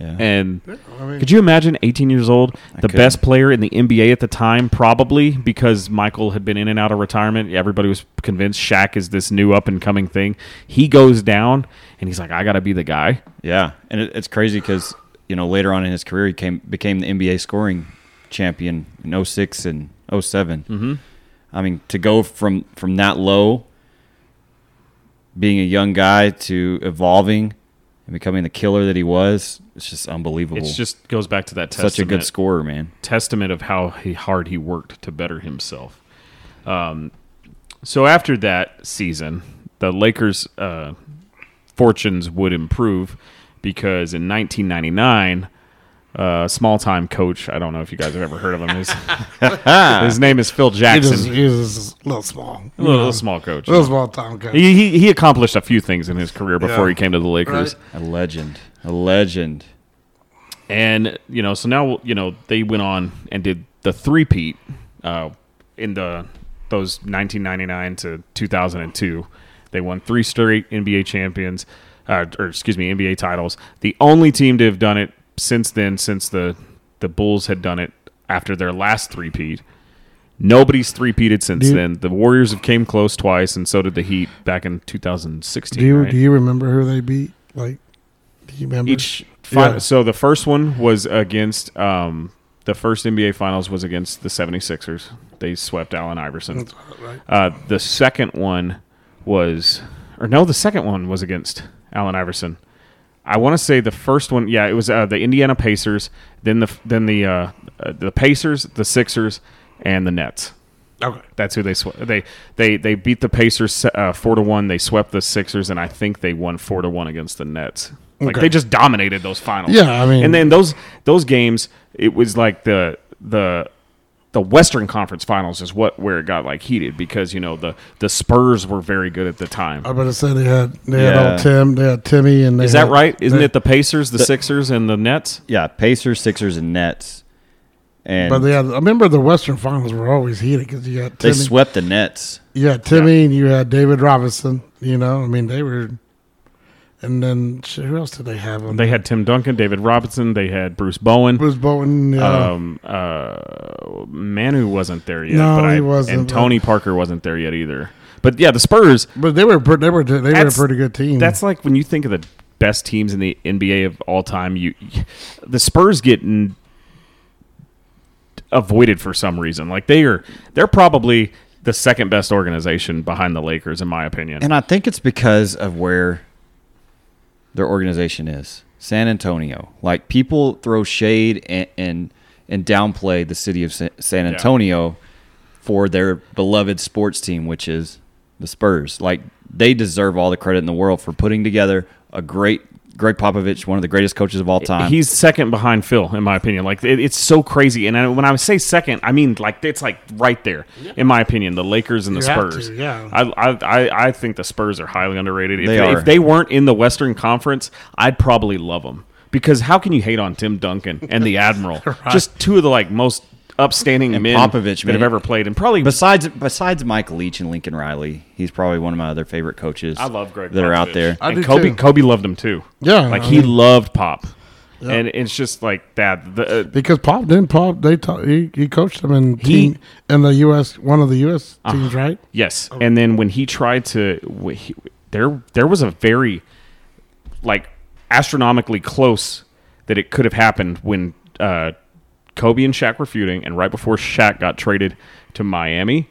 Yeah. And yeah, I mean, could you imagine eighteen years old, I the could. best player in the N B A at the time, probably, because Michael had been in and out of retirement. Everybody was convinced Shaq is this new up-and-coming thing. He goes down, and he's like, I got to be the guy. Yeah, and it, it's crazy because, you know, later on in his career, he came became the N B A scoring champion in oh six and oh seven. Mm-hmm. I mean, to go from, from that low, being a young guy, to evolving and becoming the killer that he was, it's just unbelievable. It just goes back to that testament. Such a good scorer, man. Testament of how he, hard he worked to better himself. Um, so after that season, the Lakers' uh, fortunes would improve because in nineteen ninety-nine, a uh, small-time coach, I don't know if you guys have ever heard of him, his, his name is Phil Jackson. He just, he was a little small. A little, little small coach. A little small-time coach. He, he, he accomplished a few things in his career before yeah. he came to the Lakers. Right. A legend. A legend. And, you know, so now, you know, they went on and did the three-peat uh, in the those nineteen ninety-nine to two thousand two. They won three straight N B A champions, uh, or excuse me, N B A titles. The only team to have done it since then, since the, the Bulls had done it after their last three-peat. Nobody's three-peated since you, then. The Warriors have came close twice, and so did the Heat back in two thousand sixteen. Do you, right? do you remember who they beat? Like, do you remember? Each final, yeah. So the first one was against um, – the first N B A Finals was against the seventy-sixers. They swept Allen Iverson. That's right. Uh, the second one was – or no, the second one was against Allen Iverson. I want to say the first one, yeah, it was uh, the Indiana Pacers, then the then the uh, uh, the Pacers, the Sixers, and the Nets. Okay, that's who they sw- they they they beat the Pacers uh, four to one. They swept the Sixers, and I think they won four to one against the Nets. Like okay. They just dominated those finals. Yeah, I mean, and then those those games, it was like the the. The Western Conference Finals is what where it got like heated because you know the, the Spurs were very good at the time. I better say they had they yeah. had old Tim, they had Timmy, and they is that had, right? Isn't they, it the Pacers, the, the Sixers, and the Nets? Yeah, Pacers, Sixers, and Nets. And but they had, I remember the Western Finals were always heated because you got Timmy. They swept the Nets. You had Timmy, yeah. and you had David Robinson. You know, I mean they were. And then who else did they have? On they had Tim Duncan, David Robinson. They had Bruce Bowen. Bruce Bowen, yeah. Um, uh, Manu wasn't there yet. No, but he I, wasn't. And Tony Parker wasn't there yet either. But, yeah, the Spurs. But they were they were, they were a pretty good team. That's like when you think of the best teams in the N B A of all time, you the Spurs get n- avoided for some reason. Like, they are, they're probably the second best organization behind the Lakers, in my opinion. And I think it's because of where their organization is. San Antonio. Like, people throw shade and and, and downplay the city of San Antonio yeah. for their beloved sports team, which is the Spurs. Like, they deserve all the credit in the world for putting together a great Greg Popovich, one of the greatest coaches of all time. He's second behind Phil, in my opinion. Like, it, it's so crazy. And I, when I say second, I mean, like, it's, like, right there, yeah. in my opinion, the Lakers and you the Spurs. To, yeah. I, I I think the Spurs are highly underrated. They if, are. If they weren't in the Western Conference, I'd probably love them. Because how can you hate on Tim Duncan and the Admiral? Right. Just two of the, like, most upstanding and men Popovich, that man. Have ever played. And probably besides besides Mike Leach and Lincoln Riley, he's probably one of my other favorite coaches. I love Greg that Popovich. Are out there. I and Kobe too. Kobe loved him too. Yeah. Like I he mean, loved Pop. Yeah. And it's just like that. The, uh, because Pop didn't Pop they ta- he, he coached him in he, team, in the U S one of the U S teams, uh, right? Yes. Oh. And then when he tried to he, there there was a very like astronomically close that it could have happened when uh Kobe and Shaq were feuding, and right before Shaq got traded to Miami,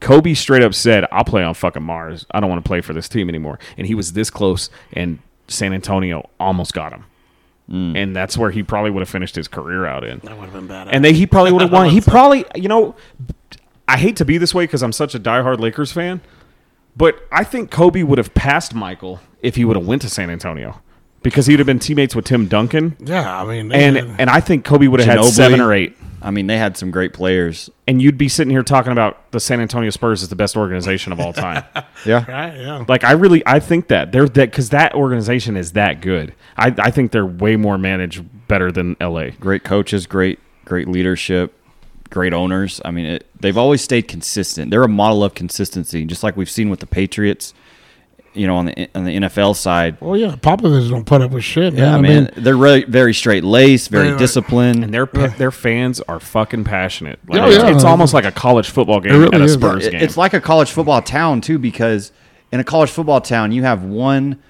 Kobe straight up said, I'll play on fucking Mars. I don't want to play for this team anymore. And he was this close, and San Antonio almost got him. Mm. And that's where he probably would have finished his career out in. That would have been bad. And then he probably would have won. He probably, you know, I hate to be this way because I'm such a diehard Lakers fan, but I think Kobe would have passed Michael if he would have went to San Antonio. Because he would have been teammates with Tim Duncan. Yeah, I mean. And had, and I think Kobe would have Ginobili, had seven or eight. I mean, they had some great players. And you'd be sitting here talking about the San Antonio Spurs is the best organization of all time. Yeah. Right, yeah. Like, I really, I think that. They're that because that organization is that good. I, I think they're way more managed better than L A. Great coaches, great great leadership, great owners. I mean, it, they've always stayed consistent. They're a model of consistency, just like we've seen with the Patriots. You know, on the on the N F L side. Well, yeah, Popovich don't put up with shit, man. Yeah, I man. Mean, they're really, very straight-laced, very yeah, disciplined. And their yeah. their fans are fucking passionate. Like, yeah, it's, yeah. it's almost like a college football game really at a Spurs is. Game. It's like a college football town, too, because in a college football town, you have one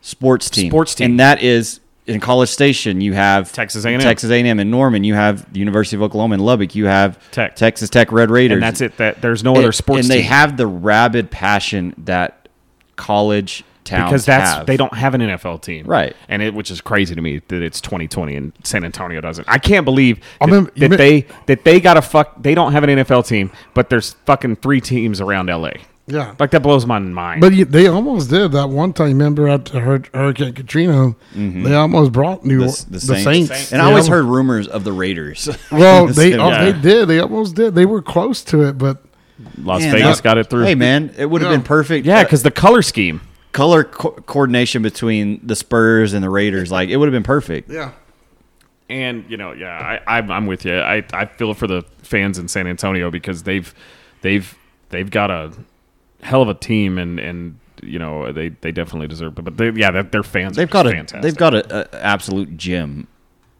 sports team. Sports team. And that is, in College Station, you have Texas A and M. Texas A and M in Norman. You have the University of Oklahoma in Lubbock. You have Tech. Texas Tech Red Raiders. And that's it. That There's no it, other sports and team. And they have the rabid passion that college towns because that's have. They don't have an N F L team, right? And it, which is crazy to me that it's twenty twenty and San Antonio doesn't. I can't believe that, I mean, that mean, they that they got a fuck. They don't have an N F L team, but there's fucking three teams around L A. Yeah, like that blows my mind. But they almost did that one time. Remember after Hurricane Katrina, mm-hmm. they almost brought New York the, the, the Saints. Saints. And they I always almost, heard rumors of the Raiders. Well, the they oh, yeah. they did. They almost did. They were close to it, but. Las man, Vegas that, got it through. Hey, man, it would have yeah. been perfect. Yeah, because the color scheme. Color co- coordination between the Spurs and the Raiders, like, it would have been perfect. Yeah. And, you know, yeah, I, I'm with you. I, I feel for the fans in San Antonio because they've they've they've got a hell of a team, and, and you know, they, they definitely deserve it. But, they, yeah, their fans they've are got a, fantastic. They've got an absolute gem.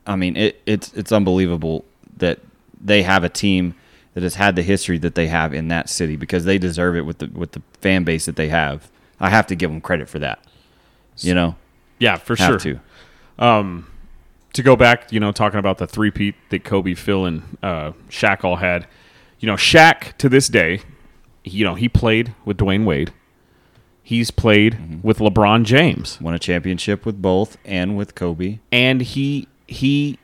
I mean, it, it's it's unbelievable that they have a team that has had the history that they have in that city because they deserve it with the with the fan base that they have. I have to give them credit for that. You know? Yeah, for have sure. To. Um, to go back, you know, talking about the three-peat that Kobe, Phil, and uh, Shaq all had. You know, Shaq, to this day, you know, he played with Dwyane Wade. He's played mm-hmm. with LeBron James. Won a championship with both and with Kobe. And he he...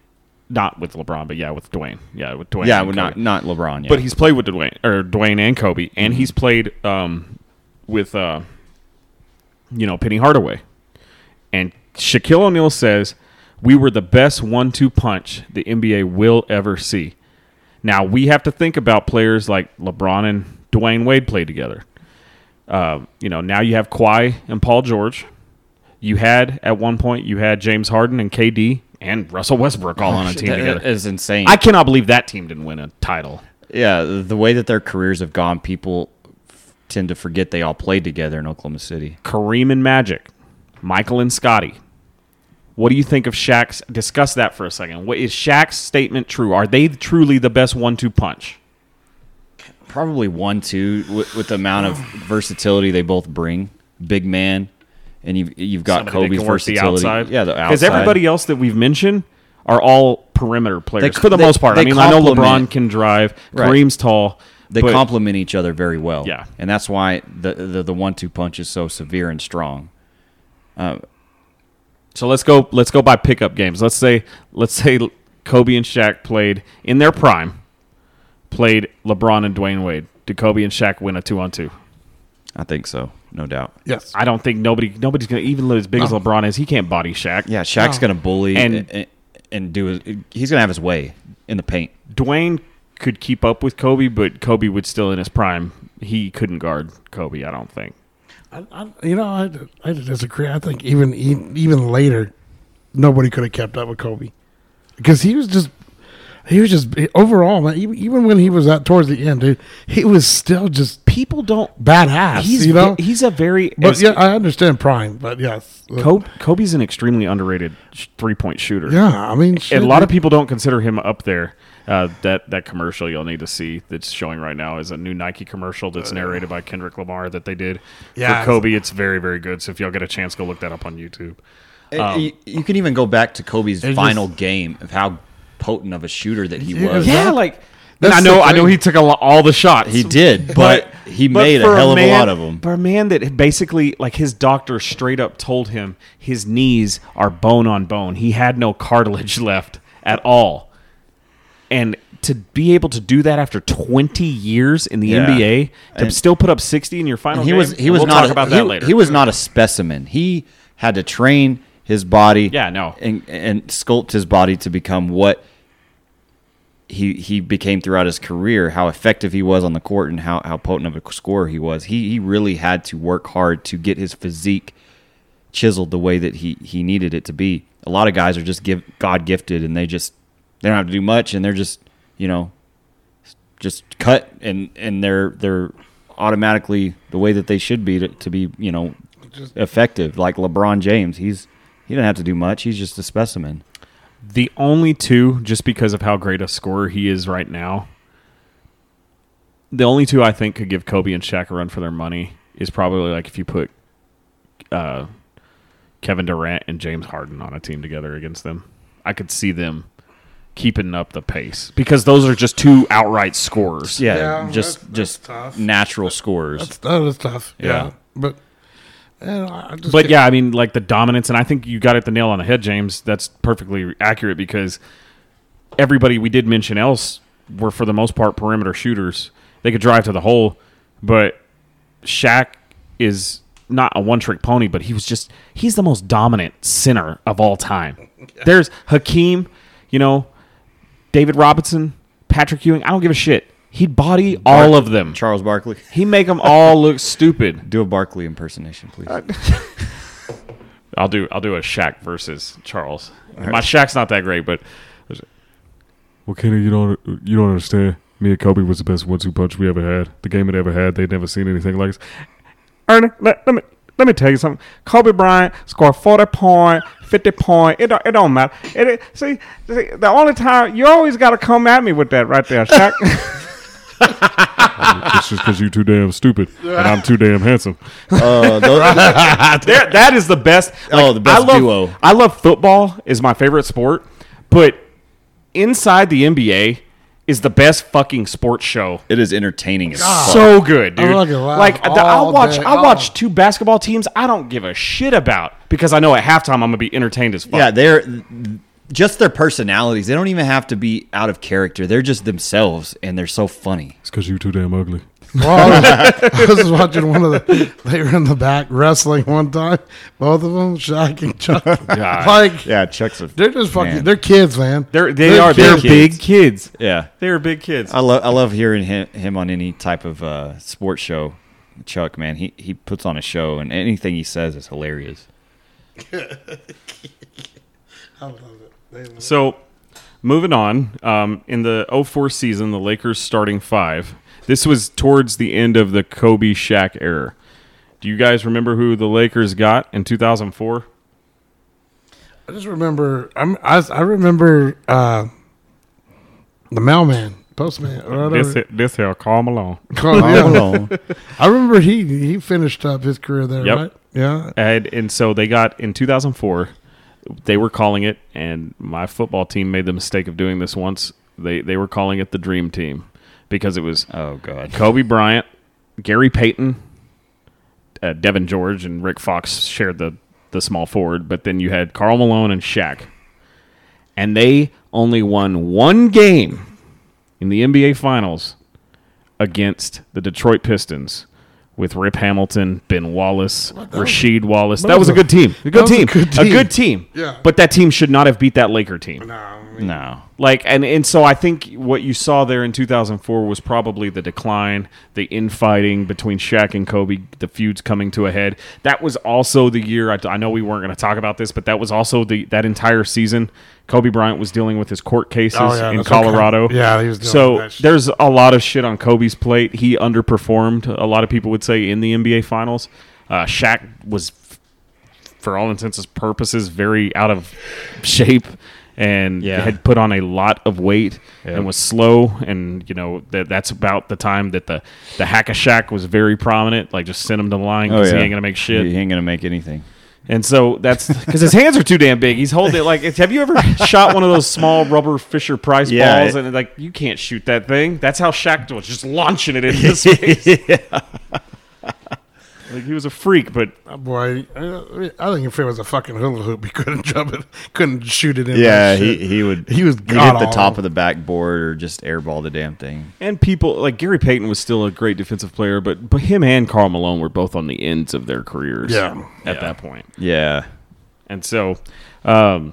Not with LeBron, but yeah, with Dwyane. Yeah, with Dwyane. Yeah, not not LeBron. Yeah. But he's played with Dwyane or Dwyane and Kobe, and he's played um, with uh, you know Penny Hardaway. And Shaquille O'Neal says we were the best one two punch the N B A will ever see. Now we have to think about players like LeBron and Dwyane Wade played together. Uh, you know, now you have Kawhi and Paul George. You had at one point you had James Harden and K D. And Russell Westbrook all on a team that together. That is insane. I cannot believe that team didn't win a title. Yeah, the way that their careers have gone, people f- tend to forget they all played together in Oklahoma City. Kareem and Magic, Michael and Scottie. What do you think of Shaq's? Discuss that for a second. What is Shaq's statement true? Are they truly the best one two punch? Probably one two with, with the amount of versatility they both bring. Big man. And you've, you've got Kobe's versatility. Yeah, the outside. Because everybody else that we've mentioned are all perimeter players they, for the they, most part. I mean, I know LeBron can drive. Right. Kareem's tall. They but, complement each other very well. Yeah. And that's why the, the, the one two punch is so severe and strong. Uh, so let's go Let's go by pickup games. Let's say let's say Kobe and Shaq played in their prime, played LeBron and Dwyane Wade. Did Kobe and Shaq win a two-on-two? I think so. no doubt. Yes. I don't think nobody nobody's going to, even as big no. as LeBron is, he can't body Shaq. Yeah, Shaq's no. going to bully and, and and do his, he's going to have his way in the paint. Dwyane could keep up with Kobe, but Kobe would still in his prime. He couldn't guard Kobe, I don't think. I, I, you know, I, I disagree. I think even even later, nobody could have kept up with Kobe because he was just he was just overall, man, even when he was out towards the end, dude, he was still just people don't badass. He's, you know, he's a very but yeah, I understand prime, but yes, Kobe, Kobe's an extremely underrated three point shooter. Yeah, I mean, shit, a lot of people don't consider him up there. Uh, that that commercial you'll need to see that's showing right now is a new Nike commercial that's narrated by Kendrick Lamar that they did yeah, for Kobe. It's very, very good. So if y'all get a chance, go look that up on YouTube. Um, you, you can even go back to Kobe's final just, game of how potent of a shooter that he yeah, was. Yeah, like I know, I know he took a lot, all the shots. He did, but he but made a hell of a, man, a lot of them. For a man that basically, like his doctor straight up told him his knees are bone on bone. He had no cartilage left at all. And to be able to do that after twenty years in the yeah. N B A, to and, still put up sixty in your final he game, was, he was we'll not talk a, about that he, later. He was not a specimen. He had to train his body yeah, no. and, and sculpt his body to become what he he became throughout his career, how effective he was on the court and how, how potent of a scorer he was. He, he really had to work hard to get his physique chiseled the way that he, he needed it to be. A lot of guys are just give, God-gifted, and they just... They don't have to do much, and they're just, you know, just cut, and, and they're they're automatically the way that they should be to, to be, you know, just effective. Like LeBron James, he's he doesn't have to do much. He's just a specimen. The only two, just because of how great a scorer he is right now, the only two I think could give Kobe and Shaq a run for their money is probably like if you put uh, Kevin Durant and James Harden on a team together against them. I could see them keeping up the pace because those are just two outright scorers. Yeah, yeah just that's, just that's tough. natural that's, scorers. That's, that was tough. Yeah, yeah. but you know, I just but can't. yeah, I mean, like the dominance, and I think you got it the nail on the head, James. That's perfectly accurate because everybody we did mention else were for the most part perimeter shooters. They could drive to the hole, but Shaq is not a one-trick pony. But he was just—he's the most dominant center of all time. Yeah. There's Hakeem, you know. David Robinson, Patrick Ewing, I don't give a shit. He'd body Bar- all of them. Charles Barkley. He'd make them all look stupid. Do a Barkley impersonation, please. Uh, I'll do I'll do a Shaq versus Charles. Right. My Shaq's not that great, but... Well, Kenny, you don't, you don't understand. Me and Kobe was the best one-two punch we ever had. The game it ever had. They'd never seen anything like this. Ernie, let, let me... Let me tell you something. Kobe Bryant scored forty point, fifty point. It don't, it don't matter. It, it, see, see, the only time, you always got to come at me with that right there, Shaq. It's just because you're too damn stupid and I'm too damn handsome. Uh, those, that is the best. Like, oh, the best I love, duo. I love football is my favorite sport, but inside the N B A is the best fucking sports show. It is entertaining as fuck. So good, dude. Like, like the, I watch, I watch oh. two basketball teams I don't give a shit about because I know at halftime I'm gonna be entertained as fuck. Yeah, they're just their personalities. They don't even have to be out of character. They're just themselves, and they're so funny. It's because you're too damn ugly. Well, I, was, I was watching one of the. They were in the back wrestling one time. Both of them, Shaq and Chuck. God. Like, yeah, Chuck's. A, they're just fucking. Man. They're kids, man. They're they they're are they're big kids. Yeah, they're big kids. I love I love hearing him, him on any type of uh, sports show. Chuck, man, he he puts on a show, and anything he says is hilarious. I love it. They love so, it. Moving on. Um, in the oh four season, the Lakers starting five. This was towards the end of the Kobe-Shaq era. Do you guys remember who the Lakers got in two thousand four? I just remember. I'm, I I remember uh, the mailman, postman. Or this this here, Karl Malone. Karl Malone. I remember he he finished up his career there, yep. right? Yeah. And and so they got in two thousand four. They were calling it, and my football team made the mistake of doing this once. They they were calling it the Dream Team. Because it was oh god Kobe Bryant, Gary Payton, uh, Devin George, and Rick Fox shared the, the small forward. But then you had Karl Malone and Shaq. And they only won one game in the N B A Finals against the Detroit Pistons, with Rip Hamilton, Ben Wallace, oh Rasheed Wallace. That was a good team. A good team. A good team. A good team. Yeah. But that team should not have beat that Laker team. No. I mean, no. Like, and, and so I think what you saw there in two thousand four was probably the decline, the infighting between Shaq and Kobe, the feuds coming to a head. That was also the year, I, I know we weren't going to talk about this, but that was also the that entire season Kobe Bryant was dealing with his court cases oh, yeah, in Colorado. Okay. Yeah, he was dealing so with that shit. There's a lot of shit on Kobe's plate. He underperformed, a lot of people would say, in the N B A Finals. Uh, Shaq was, for all intents and purposes, very out of shape. And yeah. had put on a lot of weight yep. and was slow. And, you know, that that's about the time that the, the hack a shack was very prominent. Like, just send him to the line because oh, yeah. he ain't going to make shit. He ain't going to make anything. And so that's because his hands are too damn big. He's holding it like, have you ever shot one of those small rubber Fisher Price yeah, balls? And, like, you can't shoot that thing. That's how Shaq was, just launching it into space. Yeah. Like, he was a freak, but oh boy, I think if it was a fucking hula hoop, he couldn't jump it, couldn't shoot it in. Yeah, he, he would. He was he'd hit the top of the backboard or just airball the damn thing. And people like Gary Payton was still a great defensive player, but but him and Karl Malone were both on the ends of their careers. Yeah. at yeah. that point. Yeah, and so um,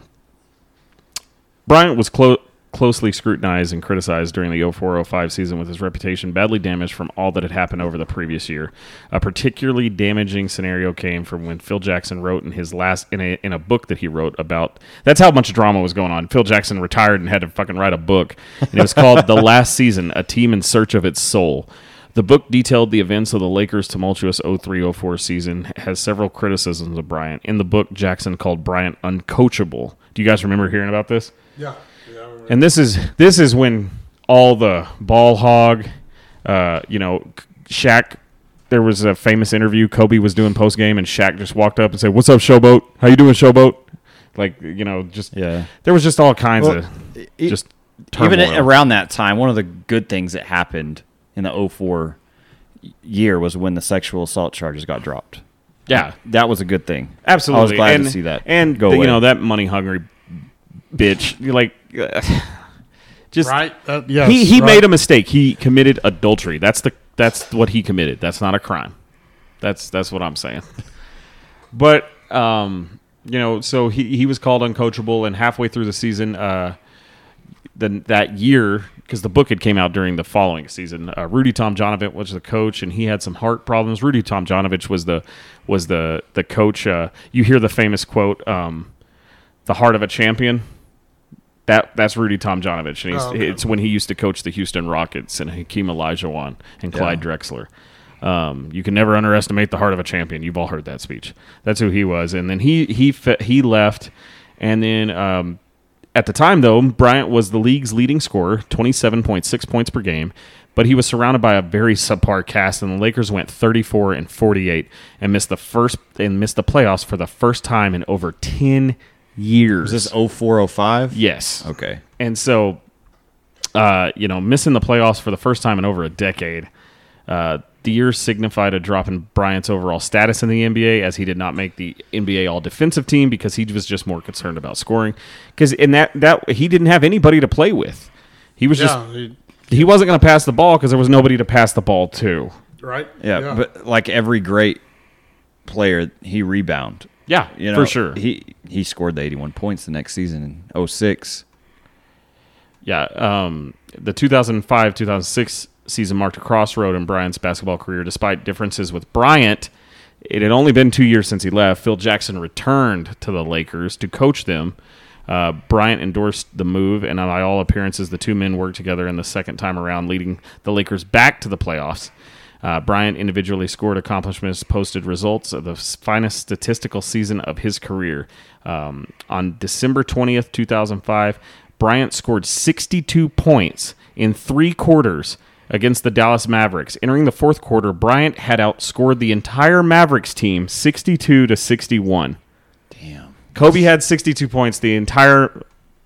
Bryant was close. closely scrutinized and criticized during the oh four oh five season, with his reputation badly damaged from all that had happened over the previous year. A particularly damaging scenario came from when Phil Jackson wrote in his last in a in a book that he wrote about. That's how much drama was going on. Phil Jackson retired and had to fucking write a book, and it was called The Last Season, A Team in Search of Its Soul. The book detailed the events of the Lakers' tumultuous oh three oh four season, has several criticisms of Bryant. In the book, Jackson called Bryant uncoachable. Do you guys remember hearing about this? Yeah. And this is this is when all the ball hog, uh, you know, Shaq. There was a famous interview Kobe was doing post game, and Shaq just walked up and said, "What's up, Showboat? How you doing, Showboat?" Like, you know, just yeah. There was just all kinds well, of it, just turmoil. Even around that time. One of the good things that happened in the oh four year was when the sexual assault charges got dropped. Yeah, that was a good thing. Absolutely, I was glad and, to see that. And go the, you know that money hungry bitch, like. Just right? uh, yes, he he right. made a mistake. He committed adultery. That's the that's what he committed. That's not a crime. That's that's what I'm saying. But um, you know, so he, he was called uncoachable, and halfway through the season, uh, then that year, because the book had came out during the following season, uh, Rudy Tomjanovich was the coach, and he had some heart problems. Rudy Tomjanovich was the was the the coach. Uh, you hear the famous quote, um, "The heart of a champion." That that's Rudy Tomjanovich, and he's, oh, okay. it's when he used to coach the Houston Rockets and Hakeem Olajuwon and Clyde yeah. Drexler. Um, you can never underestimate the heart of a champion. You've all heard that speech. That's who he was, and then he he he left, and then um, at the time though, Bryant was the league's leading scorer, twenty-seven point six points per game, but he was surrounded by a very subpar cast, and the Lakers went thirty-four and forty-eight and missed the first and missed the playoffs for the first time in over ten. years. Was this oh four oh five? Yes. Okay. And so, uh, you know, missing the playoffs for the first time in over a decade, uh, the year signified a drop in Bryant's overall status in the N B A, as he did not make the N B A All-Defensive Team because he was just more concerned about scoring. Because in that that he didn't have anybody to play with. He was yeah, just he, he wasn't going to pass the ball because there was nobody to pass the ball to. Right. Yeah, yeah. But like every great player, he rebounded. Yeah, you know, for sure. He he scored the eighty-one points the next season in oh six. Yeah, um, the two thousand five two thousand six season marked a crossroad in Bryant's basketball career. Despite differences with Bryant, it had only been two years since he left. Phil Jackson returned to the Lakers to coach them. Uh, Bryant endorsed the move, and by all appearances, the two men worked together in the second time around, leading the Lakers back to the playoffs. Uh, Bryant individually scored accomplishments, posted results of the finest statistical season of his career. Um, on December twentieth, two thousand five, Bryant scored sixty-two points in three quarters against the Dallas Mavericks. Entering the fourth quarter, Bryant had outscored the entire Mavericks team sixty-two to sixty-one. Damn. Kobe had sixty-two points. The entire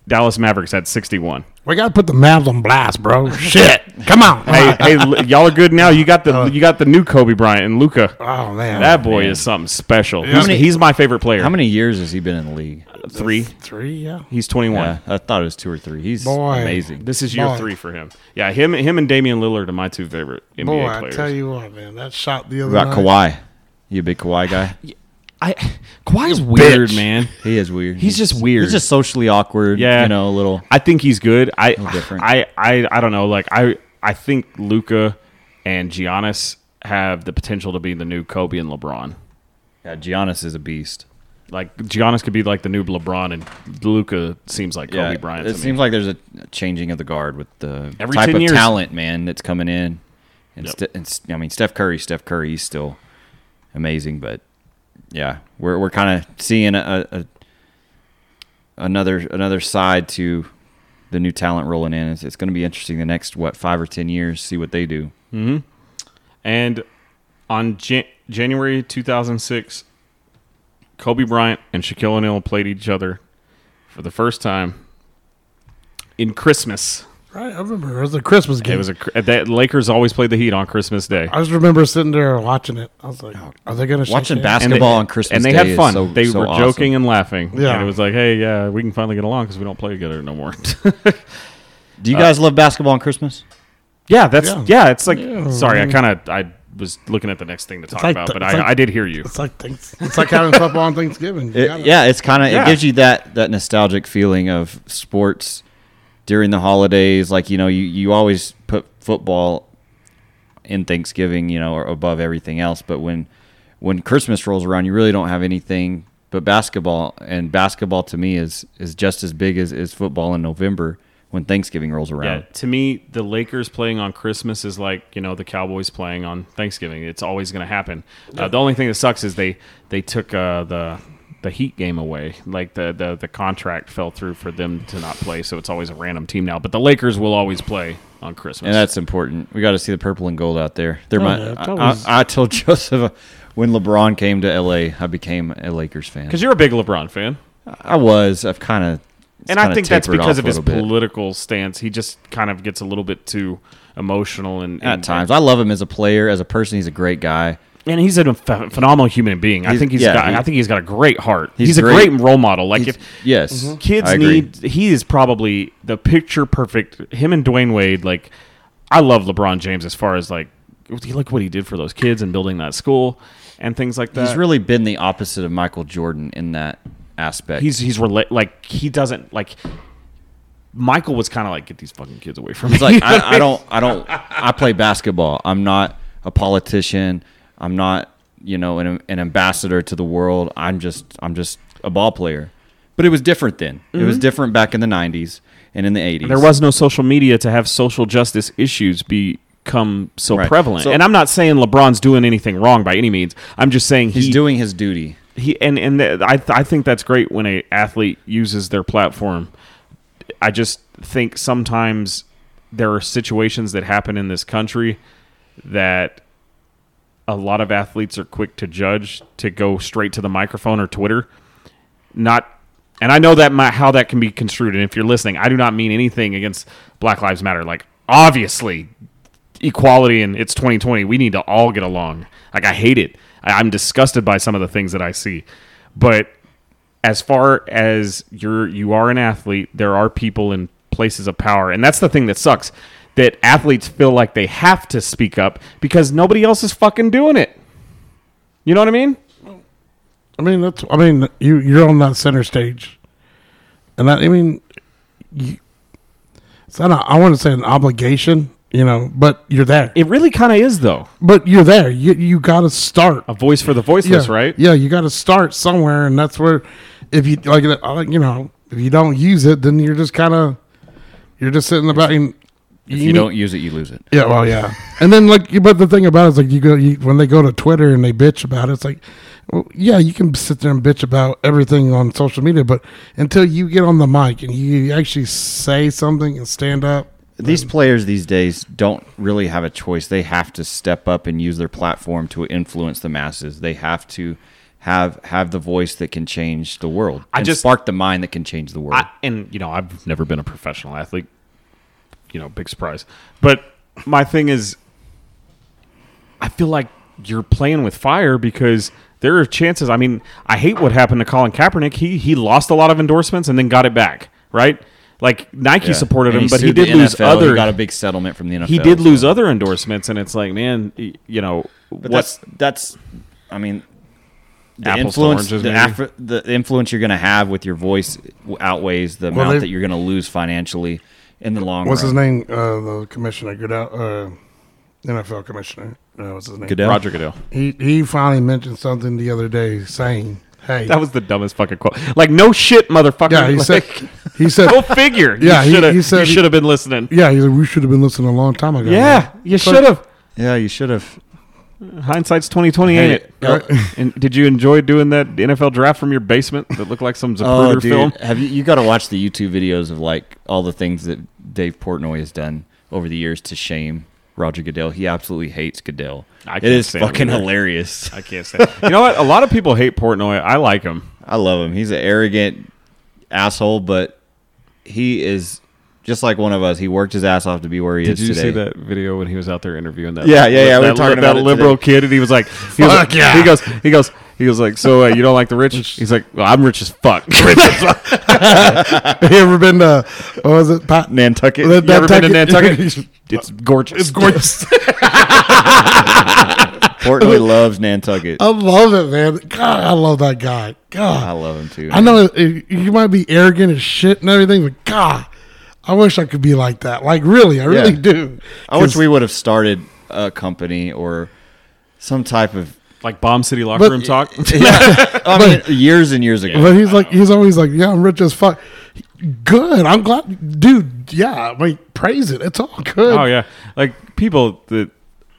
Dallas Mavericks had sixty-one. We got to put the Mavs on blast, bro. Shit. Come on. Hey, hey, y'all are good now. You got the uh, you got the new Kobe Bryant and Luka. Oh, man. That boy man. is something special. Yeah. He's, many, he's my favorite player. How many years has he been in the league? Uh, three. Three, yeah. He's twenty-one. Yeah, I thought it was two or three. He's boy. amazing. This is year boy. three for him. Yeah, him him and Damian Lillard are my two favorite N B A boy, players. Boy, I tell you what, man. That shot the other night. What about Kawhi? You a big Kawhi guy? Yeah. I Kawhi's weird, bitch. man. He is weird. He's, he's just weird. He's just socially awkward. Yeah, you know, a little. I think he's good. I different. I, I I don't know. Like I I think Luka and Giannis have the potential to be the new Kobe and LeBron. Yeah, Giannis is a beast. Like Giannis could be like the new LeBron, and Luka seems like Kobe yeah, Bryant. It to seems me. like there's a changing of the guard with the Every type of years. talent, man, that's coming in. And, yep. Ste- and st- I mean, Steph Curry, Steph Curry, he's still amazing, but. Yeah, we're we're kind of seeing a, a another another side to the new talent rolling in. It's, it's going to be interesting the next what five or ten years, see what they do. Mm-hmm. And on Jan- January two thousand six, Kobe Bryant and Shaquille O'Neal played each other for the first time in Christmas. Right, I remember it was a Christmas game. It was a that Lakers always played the Heat on Christmas Day. I just remember sitting there watching it. I was like, "Are they going to watching basketball they, on Christmas?" And they Day had fun. So, they so were awesome. joking and laughing. Yeah, and it was like, "Hey, yeah, we can finally get along because we don't play together no more." Do you guys uh, love basketball on Christmas? Yeah, that's yeah. yeah it's like yeah. sorry, I kind of I was looking at the next thing to talk like, about, but I, like, I did hear you. It's like things, it's like having football on Thanksgiving. It, gotta, yeah, it's kind of yeah. it gives you that that nostalgic feeling of sports. During the holidays, like, you know, you, you always put football in Thanksgiving, you know, or above everything else. But when when Christmas rolls around, you really don't have anything but basketball. And basketball, to me, is is just as big as, as football in November when Thanksgiving rolls around. Yeah, to me, the Lakers playing on Christmas is like, you know, the Cowboys playing on Thanksgiving. It's always going to happen. Uh, the only thing that sucks is they, they took uh, the... the Heat game away. Like the, the the contract fell through for them to not play, so it's always a random team now, but the Lakers will always play on Christmas, and that's important. We got to see the purple and gold out there. They're oh, my yeah, always... I, I, I told Joseph when LeBron came to L A, I became a Lakers fan because you're a big LeBron fan. I was I've kind of and I think that's because of his political bit. stance. He just kind of gets a little bit too emotional and, and at times and, I love him as a player, as a person. He's a great guy. And he's a ph- phenomenal human being. He's, I think he's yeah, got. He, I think he's got a great heart. He's, he's a great, great role model. Like if yes, mm-hmm. kids need. He is probably the picture perfect. Him and Dwyane Wade. Like I love LeBron James as far as like look what he did for those kids and building that school and things like that. He's really been the opposite of Michael Jordan in that aspect. He's he's rela- like he doesn't like. Michael was kind of like, get these fucking kids away from me. He's like I, I don't I don't I play basketball. I'm not a politician. I'm not, you know, an, an ambassador to the world. I'm just, I'm just a ball player. But it was different then. Mm-hmm. It was different back in the nineties and in the eighties. And there was no social media to have social justice issues become so right. prevalent. So, and I'm not saying LeBron's doing anything wrong by any means. I'm just saying he's he, doing his duty. He and and the, I I think that's great when an athlete uses their platform. I just think sometimes there are situations that happen in this country that. A lot of athletes are quick to judge, to go straight to the microphone or Twitter. Not, and I know that my, how that can be construed. And if you're listening, I do not mean anything against Black Lives Matter. Like, obviously, equality and it's twenty twenty. We need to all get along. Like, I hate it. I, I'm disgusted by some of the things that I see. But as far as you're, you are an athlete, there are people in places of power. And that's the thing that sucks. That athletes feel like they have to speak up because nobody else is fucking doing it. You know what I mean? I mean that's. I mean you. You're on that center stage, and that, I mean, you, it's not. A, I want to say an obligation, you know, but you're there. It really kind of is though. But you're there. You you got to start a voice for the voiceless, yeah, right? Yeah, you got to start somewhere, and that's where, if you like, you know, if you don't use it, then you're just kind of, you're just sitting about. And, If you, you don't need, use it, you lose it. Yeah, well, yeah. And then, like, but the thing about it is, like, you go you, when they go to Twitter and they bitch about it, it's like, well, yeah, you can sit there and bitch about everything on social media, but until you get on the mic and you actually say something and stand up. These then, players these days don't really have a choice. They have to step up and use their platform to influence the masses. They have to have have the voice that can change the world. I just spark the mind that can change the world. I, and you know, I've never been a professional athlete. You know, big surprise. But my thing is, I feel like you're playing with fire because there are chances. I mean, I hate what happened to Colin Kaepernick. He he lost a lot of endorsements and then got it back, right? Like Nike yeah. supported and him, he but he did lose N F L. Other. He got a big settlement from the N F L. He did lose so. other endorsements, and it's like, man, you know, but what? That's, that's, I mean, the Apples influence, the, af- the influence you're going to have with your voice outweighs the well, amount that you're going to lose financially in the long what's run. What's his name? Uh, the commissioner, Goodell, uh, N F L commissioner. Uh, what's his name? Goodell? Roger Goodell. He he finally mentioned something the other day, saying, "Hey, that was the dumbest fucking quote. Like, no shit, motherfucker." Yeah, he like, said. He said, "Go figure." Yeah, you he, he said you should have been listening. Yeah, he said we should have been listening a long time ago. Yeah, man. you so, should have. Yeah, you should have. Hindsight's twenty twenty, ain't it? Right. And did you enjoy doing that N F L draft from your basement that looked like some Zapruder oh, film? Have you? You got to watch the YouTube videos of like all the things that Dave Portnoy has done over the years to shame Roger Goodell. He absolutely hates Goodell. I can't it is fucking him. hilarious. I can't stand. You know what? A lot of people hate Portnoy. I like him. I love him. He's an arrogant asshole, but he is just like one of us. He worked his ass off to be where he Did is today. Did you see that video when he was out there interviewing that? Yeah, yeah, yeah. That, we were that, talking that, about that liberal today. kid, and he was like, he was "Fuck like, yeah!" He goes, he goes, he was like, "So uh, you don't like the rich?" He's like, "Well, I'm rich as fuck." Rich as fuck. You ever been to what was it? Pot? Nantucket. Nantucket. You ever been to Nantucket? It's gorgeous. It's gorgeous. Portnoy loves Nantucket. I love it, man. God, I love that guy. God, I love him too. Man. I know you might be arrogant as shit and everything, but God. I wish I could be like that. Like, really, I really yeah. do. I wish we would have started a company or some type of... Like Bomb City Locker but, Room Talk? Yeah. I mean, but, years and years ago. But he's like, he's always like, yeah, I'm rich as fuck. Good. I'm glad. Dude, yeah. I mean, praise it. It's all good. Oh, yeah. Like, people that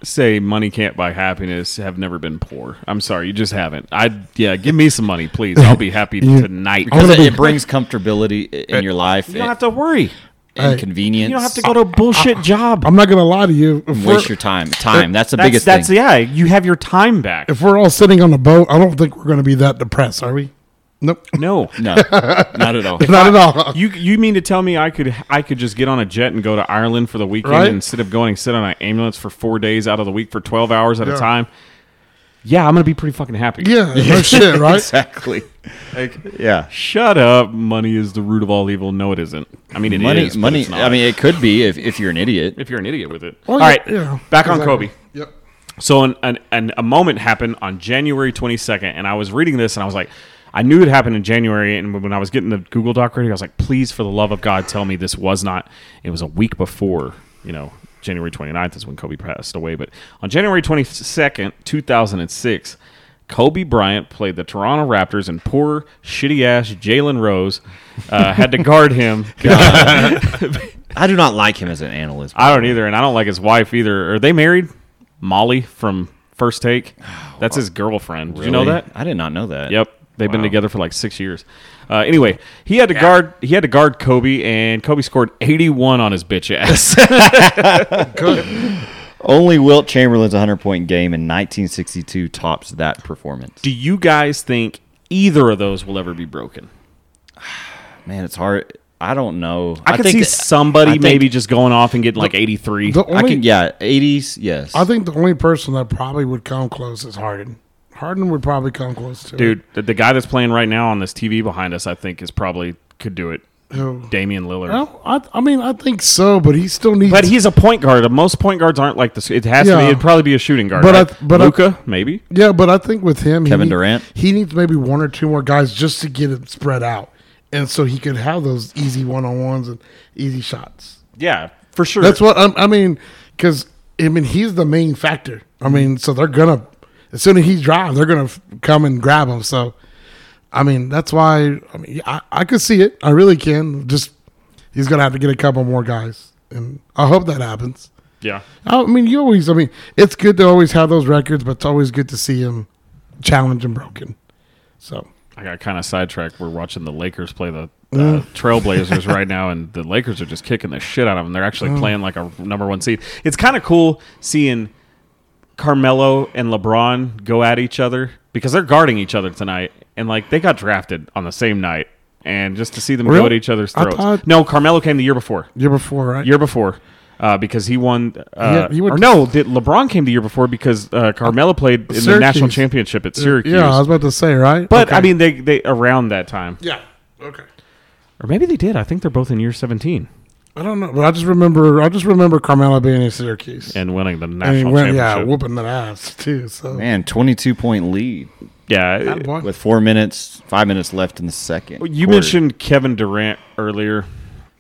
say money can't buy happiness have never been poor. I'm sorry. You just haven't. I Yeah, give me some money, please. I'll be happy yeah. tonight. Because it, be, it brings comfortability in it, your life. You don't it, have to worry. Inconvenience. You don't have to go to a bullshit I, I, job. I'm not going to lie to you. Waste your time. Time. If, that's the that's, biggest that's, thing. That's, yeah, you have your time back. If we're all sitting on a boat, I don't think we're going to be that depressed, are we? Nope. No. No. Not at all. Not I, at all. You you mean to tell me I could I could just get on a jet and go to Ireland for the weekend right? instead of going and sit on an ambulance for four days out of the week for twelve hours at yeah. a time? Yeah, I'm going to be pretty fucking happy. Yeah, no shit, right? Exactly. Like, yeah. Shut up. Money is the root of all evil. No, it isn't. I mean, it money, is. Money. It's not. I mean, it could be if, if you're an idiot. If you're an idiot with it. Well, all right. Yeah, back exactly. on Kobe. Yep. So an, an, an, a moment happened on January twenty-second, and I was reading this, and I was like, I knew it happened in January, and when I was getting the Google Doc ready, I was like, please, for the love of God, tell me this was not. It was a week before, you know. January twenty-ninth is when Kobe passed away, but on January twenty-second, two thousand six, Kobe Bryant played the Toronto Raptors, and poor, shitty-ass Jalen Rose uh, had to guard him. I do not like him as an analyst. I don't either, and I don't like his wife either. Are they married? Molly from First Take. That's his girlfriend. Did really? you know that? I did not know that. Yep. They've wow. been together for like six years. Uh, anyway, he had to yeah. guard. He had to guard Kobe, and Kobe scored eighty-one on his bitch ass. Good. Only Wilt Chamberlain's hundred-point game in nineteen sixty-two tops that performance. Do you guys think either of those will ever be broken? Man, it's hard. I don't know. I, I could see that, somebody think, maybe just going off and getting like eighty-three. The only, I can, yeah, eighties. Yes. I think the only person that probably would come close is Harden. Harden would probably come close to Dude, it. Dude, the guy that's playing right now on this T V behind us, I think, is probably could do it. Who? Damian Lillard. Well, I, I mean, I think so, but he still needs. But he's a point guard. Most point guards aren't like this. It has yeah. to be. It'd probably be a shooting guard. But right? I, but Luka, I, maybe. Yeah, but I think with him, Kevin he, Durant, he needs maybe one or two more guys just to get it spread out, and so he could have those easy one-on-ones and easy shots. Yeah, for sure. That's what I, I mean. Because I mean, he's the main factor. I mean, so they're gonna. As soon as he drives, they're going to come and grab him. So, I mean, that's why I mean, I, I could see it. I really can. Just he's going to have to get a couple more guys, and I hope that happens. Yeah. I mean, you always. I mean, it's good to always have those records, but it's always good to see him challenged and broken. So I got kind of sidetracked. We're watching the Lakers play the uh, Trailblazers right now, and the Lakers are just kicking the shit out of them. They're actually mm. playing like a number one seed. It's kind of cool seeing Carmelo and LeBron go at each other because they're guarding each other tonight, and like they got drafted on the same night, and just to see them really? go at each other's throats. Thought, no, Carmelo came the year before. Year before, right? Year before, uh, because he won. Uh, he, he would, or no, did LeBron came the year before because uh, Carmelo played in Syracuse. the national championship at Syracuse. Yeah, I was about to say, right? But okay. I mean, they they around that time. Yeah. Okay. Or maybe they did. I think they're both in year seventeen. I don't know, but I just remember I just remember Carmelo being in Syracuse. And winning the national went, championship. Yeah, whooping their ass, too. So. Man, twenty-two-point lead. Yeah. It, with four minutes, five minutes left in the second. You quarter. mentioned Kevin Durant earlier.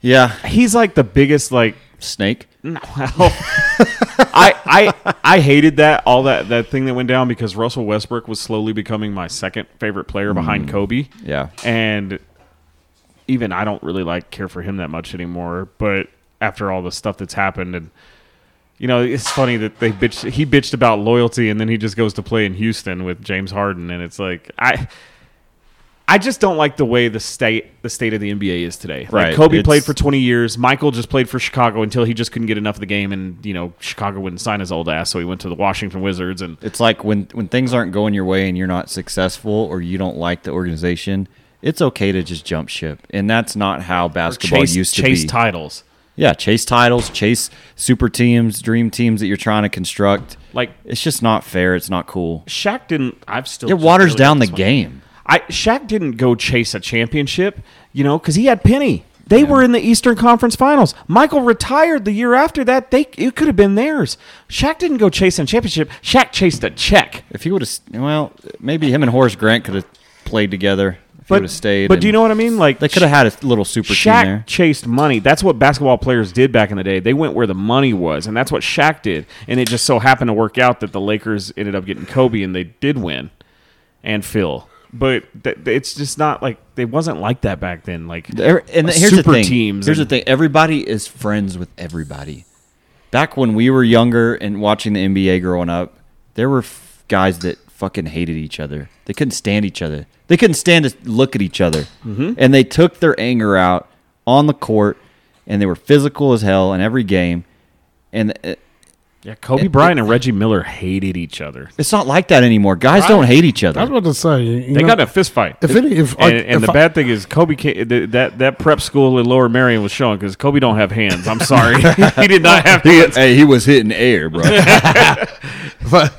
Yeah. He's like the biggest, like... Snake? No. I, I, I hated that, all that, that thing that went down, because Russell Westbrook was slowly becoming my second favorite player behind mm. Kobe. Yeah. And... Even I don't really like care for him that much anymore. But after all the stuff that's happened, and you know, it's funny that they bitched. He bitched about loyalty, and then he just goes to play in Houston with James Harden, and it's like I, I just don't like the way the state, the state of the N B A is today. Right? Like Kobe it's, played for twenty years. Michael just played for Chicago until he just couldn't get enough of the game, and you know, Chicago wouldn't sign his old ass, so he went to the Washington Wizards. And it's like when when things aren't going your way, and you're not successful, or you don't like the organization. It's okay to just jump ship, and that's not how basketball chase, used to chase be. Chase titles. Yeah, chase titles, chase super teams, dream teams that you're trying to construct. Like, it's just not fair. It's not cool. Shaq didn't – I've still – It waters really down the funny. game. I Shaq didn't go chase a championship, you know, because he had Penny. They yeah. were in the Eastern Conference Finals. Michael retired the year after that. They It could have been theirs. Shaq didn't go chasing a championship. Shaq chased a check. If he would have – well, maybe him and Horace Grant could have played together. But, stayed but do you know what I mean? Like they could have had a little super Shaq team there. Shaq chased money. That's what basketball players did back in the day. They went where the money was, and that's what Shaq did. And it just so happened to work out that the Lakers ended up getting Kobe, and they did win, and Phil. But th- it's just not like – it wasn't like that back then. Like there, and here's super the thing. teams. Here's and, the thing. Everybody is friends with everybody. Back when we were younger and watching the N B A growing up, there were f- guys that fucking hated each other. They couldn't stand each other. They couldn't stand to look at each other. Mm-hmm. And they took their anger out on the court, and they were physical as hell in every game. And uh, yeah, Kobe and, Bryant and Reggie Miller hated each other. It's not like that anymore. Guys I, don't hate each other. I was about to say. They know, got in a fist fight. If any, if, and if and if the I, bad thing is Kobe can't, that, that prep school in Lower Merion was showing because Kobe don't have hands. I'm sorry. He did not have hands. He, hey, he was hitting air, bro. But,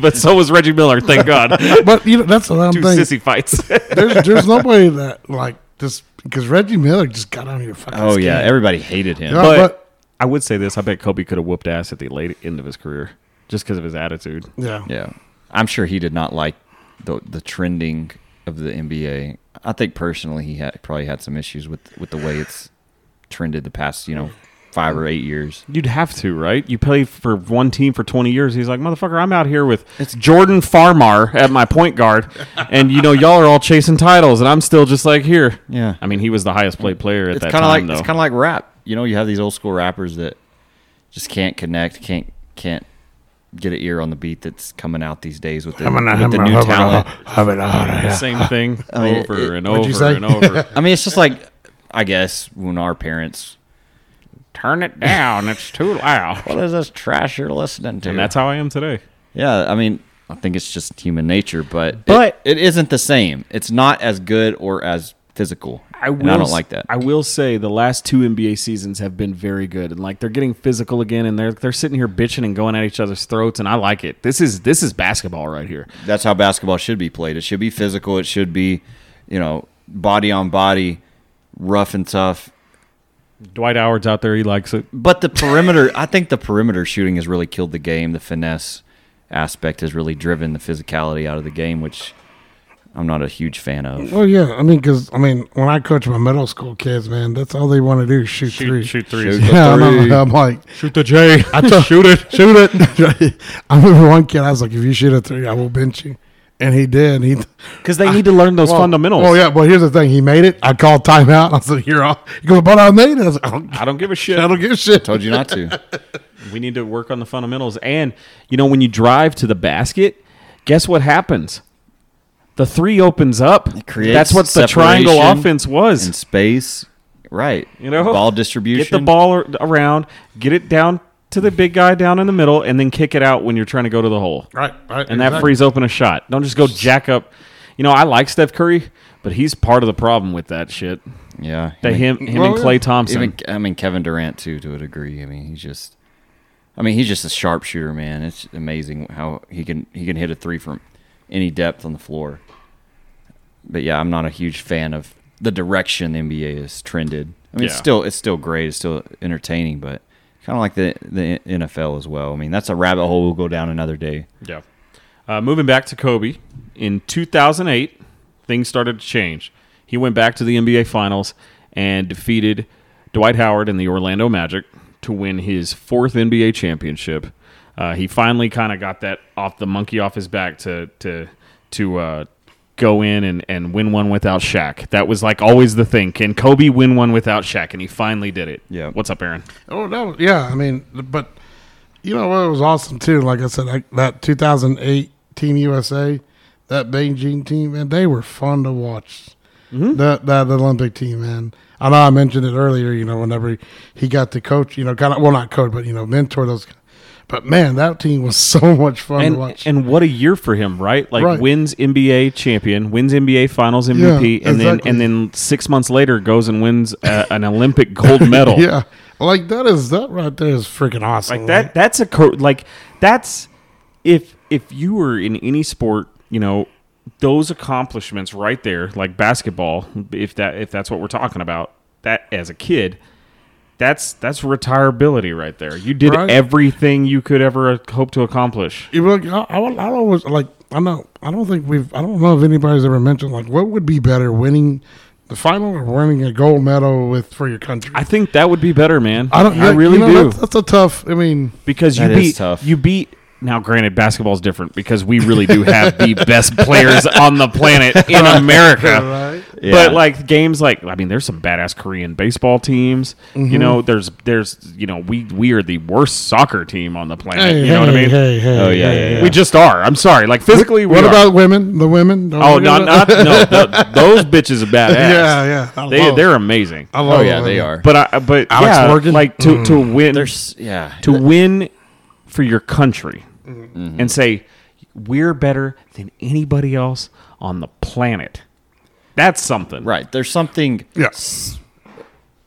but so was Reggie Miller, thank God. But you know that's what I'm Two thinking. Sissy fights. there's there's no way that like this because Reggie Miller just got on your fucking. Oh skin. yeah, everybody hated him. You know, but, but I would say this: I bet Kobe could have whooped ass at the late end of his career just because of his attitude. Yeah, yeah. I'm sure he did not like the the trending of the N B A. I think personally, he had probably had some issues with with the way it's trended the past, you know. Five or eight years. You'd have to, right? You play for one team for twenty years. He's like, motherfucker, I'm out here with it's Jordan Farmar at my point guard, and you know y'all are all chasing titles, and I'm still just like here. Yeah, I mean, he was the highest played player at it's that time. Like, though. It's kind of like rap. You know, you have these old school rappers that just can't connect, can't can't get an ear on the beat that's coming out these days with the, with the, the new talent. The same thing I mean, over it, and over and over. I mean, it's just like I guess when our parents. Turn it down. It's too loud. What is this trash you're listening to? And that's how I am today. Yeah, I mean, I think it's just human nature, but, but it, it isn't the same. It's not as good or as physical. I, will, I don't like that. I will say the last two N B A seasons have been very good, and like they're getting physical again, and they're they're sitting here bitching and going at each other's throats, and I like it. This is this is basketball right here. That's how basketball should be played. It should be physical. It should be, you know, body on body, rough and tough. Dwight Howard's out there. He likes it. But the perimeter, I think the perimeter shooting has really killed the game. The finesse aspect has really driven the physicality out of the game, which I'm not a huge fan of. Well, yeah. I mean, because, I mean, when I coach my middle school kids, man, that's all they want to do is shoot, shoot three. Shoot threes. Shoot yeah, the three. I'm, I'm like, shoot the J. I t- shoot it. Shoot it. I remember one kid, I was like, if you shoot a three, I will bench you. And he did. He because they I, need to learn those well, fundamentals. Well, yeah. Well, here's the thing. He made it. I called timeout. I said, "Here, I'll." He goes, "But I made it." I, like, I, don't, I don't give a shit. I don't give a shit. Told you not to. We need to work on the fundamentals. And you know, when you drive to the basket, guess what happens? The three opens up. It creates That's what the triangle offense was. In space, right? You know, ball distribution. Get the ball around. Get it down to the big guy down in the middle and then kick it out when you're trying to go to the hole. Right, right. And exactly. that frees open a shot. Don't just go jack up. You know, I like Steph Curry, but he's part of the problem with that shit. Yeah. That I mean, him him well, and Klay Thompson. Even, I mean, Kevin Durant, too, to a degree. I mean, he's just I mean, he's just a sharpshooter, man. It's amazing how he can he can hit a three from any depth on the floor. But, yeah, I'm not a huge fan of the direction the N B A has trended. I mean, yeah. it's still it's still great. It's still entertaining, but kind of like the the N F L as well. I mean, that's a rabbit hole we'll go down another day. Yeah. Uh, moving back to Kobe, in two thousand eight, things started to change. He went back to the N B A Finals and defeated Dwight Howard and the Orlando Magic to win his fourth N B A championship. Uh, he finally kind of got that off the monkey off his back to to to uh, go in and, and win one without Shaq. That was like always the thing. Can Kobe win one without Shaq? And he finally did it. Yeah. What's up, Aaron? Oh, no, yeah. I mean, but you know what? It was awesome, too. Like I said, I, that two thousand eight Team U S A, that Beijing team, and they were fun to watch. Mm-hmm. That that Olympic team, man. I know I mentioned it earlier. You know, whenever he got to coach, you know, kind of well, not coach, but you know, mentor those. But man, that team was so much fun and, to watch. And what a year for him, right? Like right. wins N B A champion, wins N B A Finals M V P, yeah, and exactly. then and then six months later goes and wins a, an Olympic gold medal. Yeah, like that is that right there is freaking awesome. Like that right? that's a co- like that's if if you were in any sport, you know. Those accomplishments right there, like basketball, if that if that's what we're talking about, that as a kid, that's that's retirability right there. You did right. everything you could ever hope to accomplish. You look, I, I, I always like I know I don't think we've I don't know if anybody's ever mentioned like what would be better, winning the final or winning a gold medal with for your country. I think that would be better, man. I don't. I really you know, do. That's, that's a tough. I mean, because you beat tough. you beat. Now, granted, basketball is different because we really do have the best players on the planet in right. America. Right. Yeah. But like games, like I mean, there's some badass Korean baseball teams. Mm-hmm. You know, there's there's you know we we are the worst soccer team on the planet. Hey, you hey, know what I mean? Hey, hey, oh yeah, yeah, yeah, we just are. I'm sorry. Like physically, what, we what about women? The women? Don't oh no, not no. The, those bitches are badass. Yeah, yeah. They they're amazing. I love oh yeah, them. They are. But I but Alex yeah, Morgan? like to mm. to win. There's, yeah, to win for your country. Mm-hmm. And say we're better than anybody else on the planet. That's something, right? There's something yes.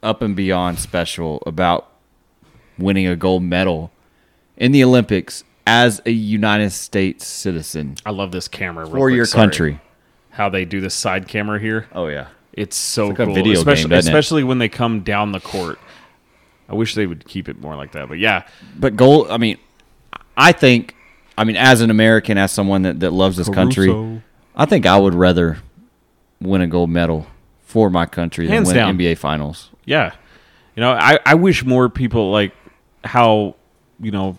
up and beyond special about winning a gold medal in the Olympics as a United States citizen. I love this camera real for quick. your Sorry. country. How they do this side camera here? Oh yeah, it's so it's like cool. A video especially game, especially it? when they come down the court. I wish they would keep it more like that, but yeah. But gold, I mean. I think, I mean, as an American, as someone that, that loves this Caruso. country, I think I would rather win a gold medal for my country Hands than win down. N B A Finals. Yeah. You know, I, I wish more people, like, how, you know,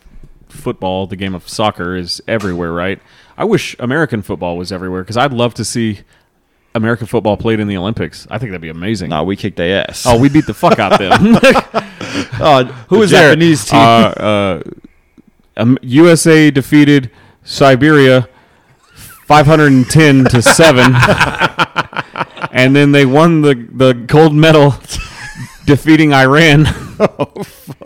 football, the game of soccer, is everywhere, right? I wish American football was everywhere because I'd love to see American football played in the Olympics. I think that'd be amazing. No, we kicked their ass. Oh, we beat the fuck out them. uh, who was the there? Japanese team. Uh, uh, Um, U S A defeated Siberia five hundred ten to seven, and then they won the, the gold medal, defeating Iran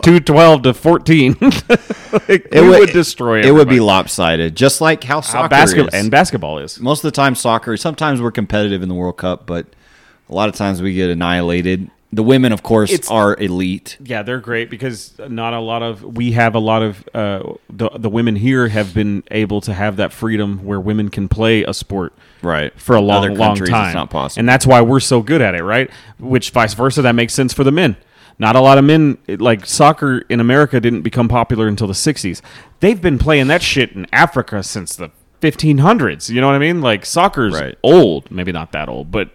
two twelve to fourteen. Like, it would, would destroy. Everybody. It would be lopsided, just like how soccer uh, basket- is. and basketball is. Most of the time, soccer. Sometimes we're competitive in the World Cup, but a lot of times we get annihilated. The women, of course, it's, are elite. Yeah, they're great because not a lot of we have a lot of uh, the the women here have been able to have that freedom where women can play a sport right for a long, Other long time. It's not possible, and that's why we're so good at it, right? Which vice versa, that makes sense for the men. Not a lot of men like soccer in America didn't become popular until the sixties. They've been playing that shit in Africa since the fifteen hundreds. You know what I mean? Like soccer's right. old, maybe not that old, but.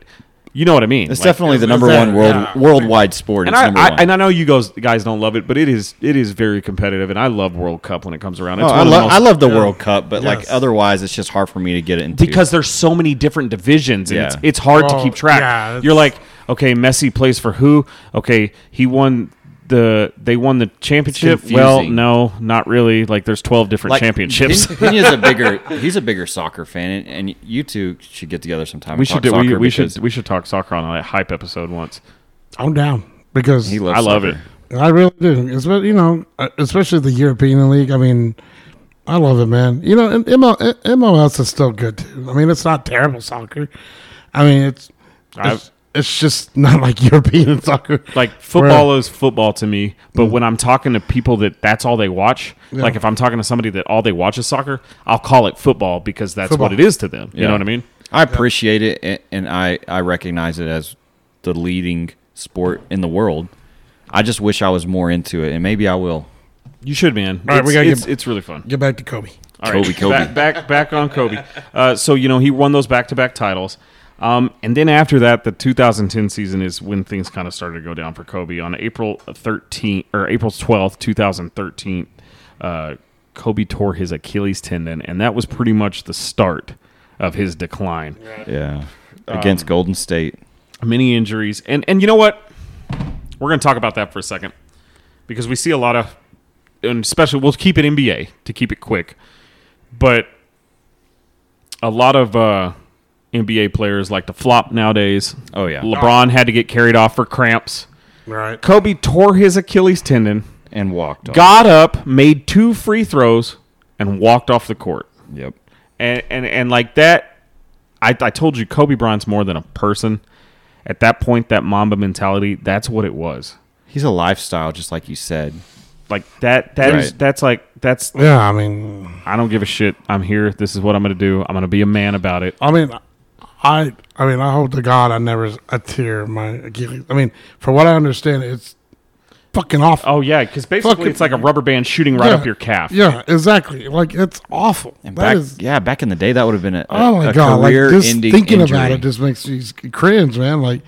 You know what I mean? It's like, definitely the number one world yeah. worldwide sport. And it's I, number I, one. And I know you guys, guys don't love it, but it is it is very competitive, and I love World Cup when it comes around. It's oh, I, lo- most, I love the yeah. World Cup, but yes. like otherwise, it's just hard for me to get it into. Because there's so many different divisions, and yeah. it's, it's hard well, to keep track. Yeah, you're like, okay, Messi plays for who? Okay, he won... The they won the championship. Well, no, not really. Like there's twelve different like, championships. He's a bigger he's a bigger soccer fan, and, and you two should get together sometime. We and should talk do, soccer we, we should we should talk soccer on a hype episode once. I'm down because he loves I love soccer. it. I really do. It's, you know, especially the European League. I mean, I love it, man. You know, and M L S is still good, too. I mean, it's not terrible soccer. I mean, it's it's, it's just not like European soccer. Like, football Where, is football to me, but mm-hmm. when I'm talking to people that that's all they watch, yeah. like if I'm talking to somebody that all they watch is soccer, I'll call it football because that's football. What it is to them. You yeah. know what I mean? I appreciate yeah. it, and I, I recognize it as the leading sport in the world. I just wish I was more into it, and maybe I will. You should, man. All right, it's, we gotta it's, get, it's really fun. Get back to Kobe. All Kobe, right. Kobe. Back, back, back on Kobe. Uh, so, you know, he won those back-to-back titles. Um, and then after that, the two thousand ten season is when things kind of started to go down for Kobe. On April thirteenth or April twelfth, two thousand thirteen, uh, Kobe tore his Achilles tendon, and that was pretty much the start of his decline. Yeah, um, against Golden State. Many injuries. And, and you know what? We're going to talk about that for a second because we see a lot of, and especially we'll keep it N B A to keep it quick, but a lot of uh, N B A players like to flop nowadays. Oh, yeah. LeBron had to get carried off for cramps. Right. Kobe tore his Achilles tendon. And walked off. Got up, made two free throws, and walked off the court. Yep. And, and, and like that, I, I told you Kobe Bryant's more than a person. At that point, that Mamba mentality, that's what it was. He's a lifestyle, just like you said. Like, that, that right. is, that's like, that's. Yeah, I mean. I don't give a shit. I'm here. This is what I'm going to do. I'm going to be a man about it. I mean, I I mean, I hope to God I never I tear my Achilles. I mean, for what I understand, it's fucking awful. Oh, yeah, because basically fucking, it's like a rubber band shooting right yeah, up your calf. Yeah, exactly. Like, it's awful. And that back, is, yeah, back in the day, that would have been a, oh my a God, career like, just ending thinking injury. About it just makes you cringe, man. Like,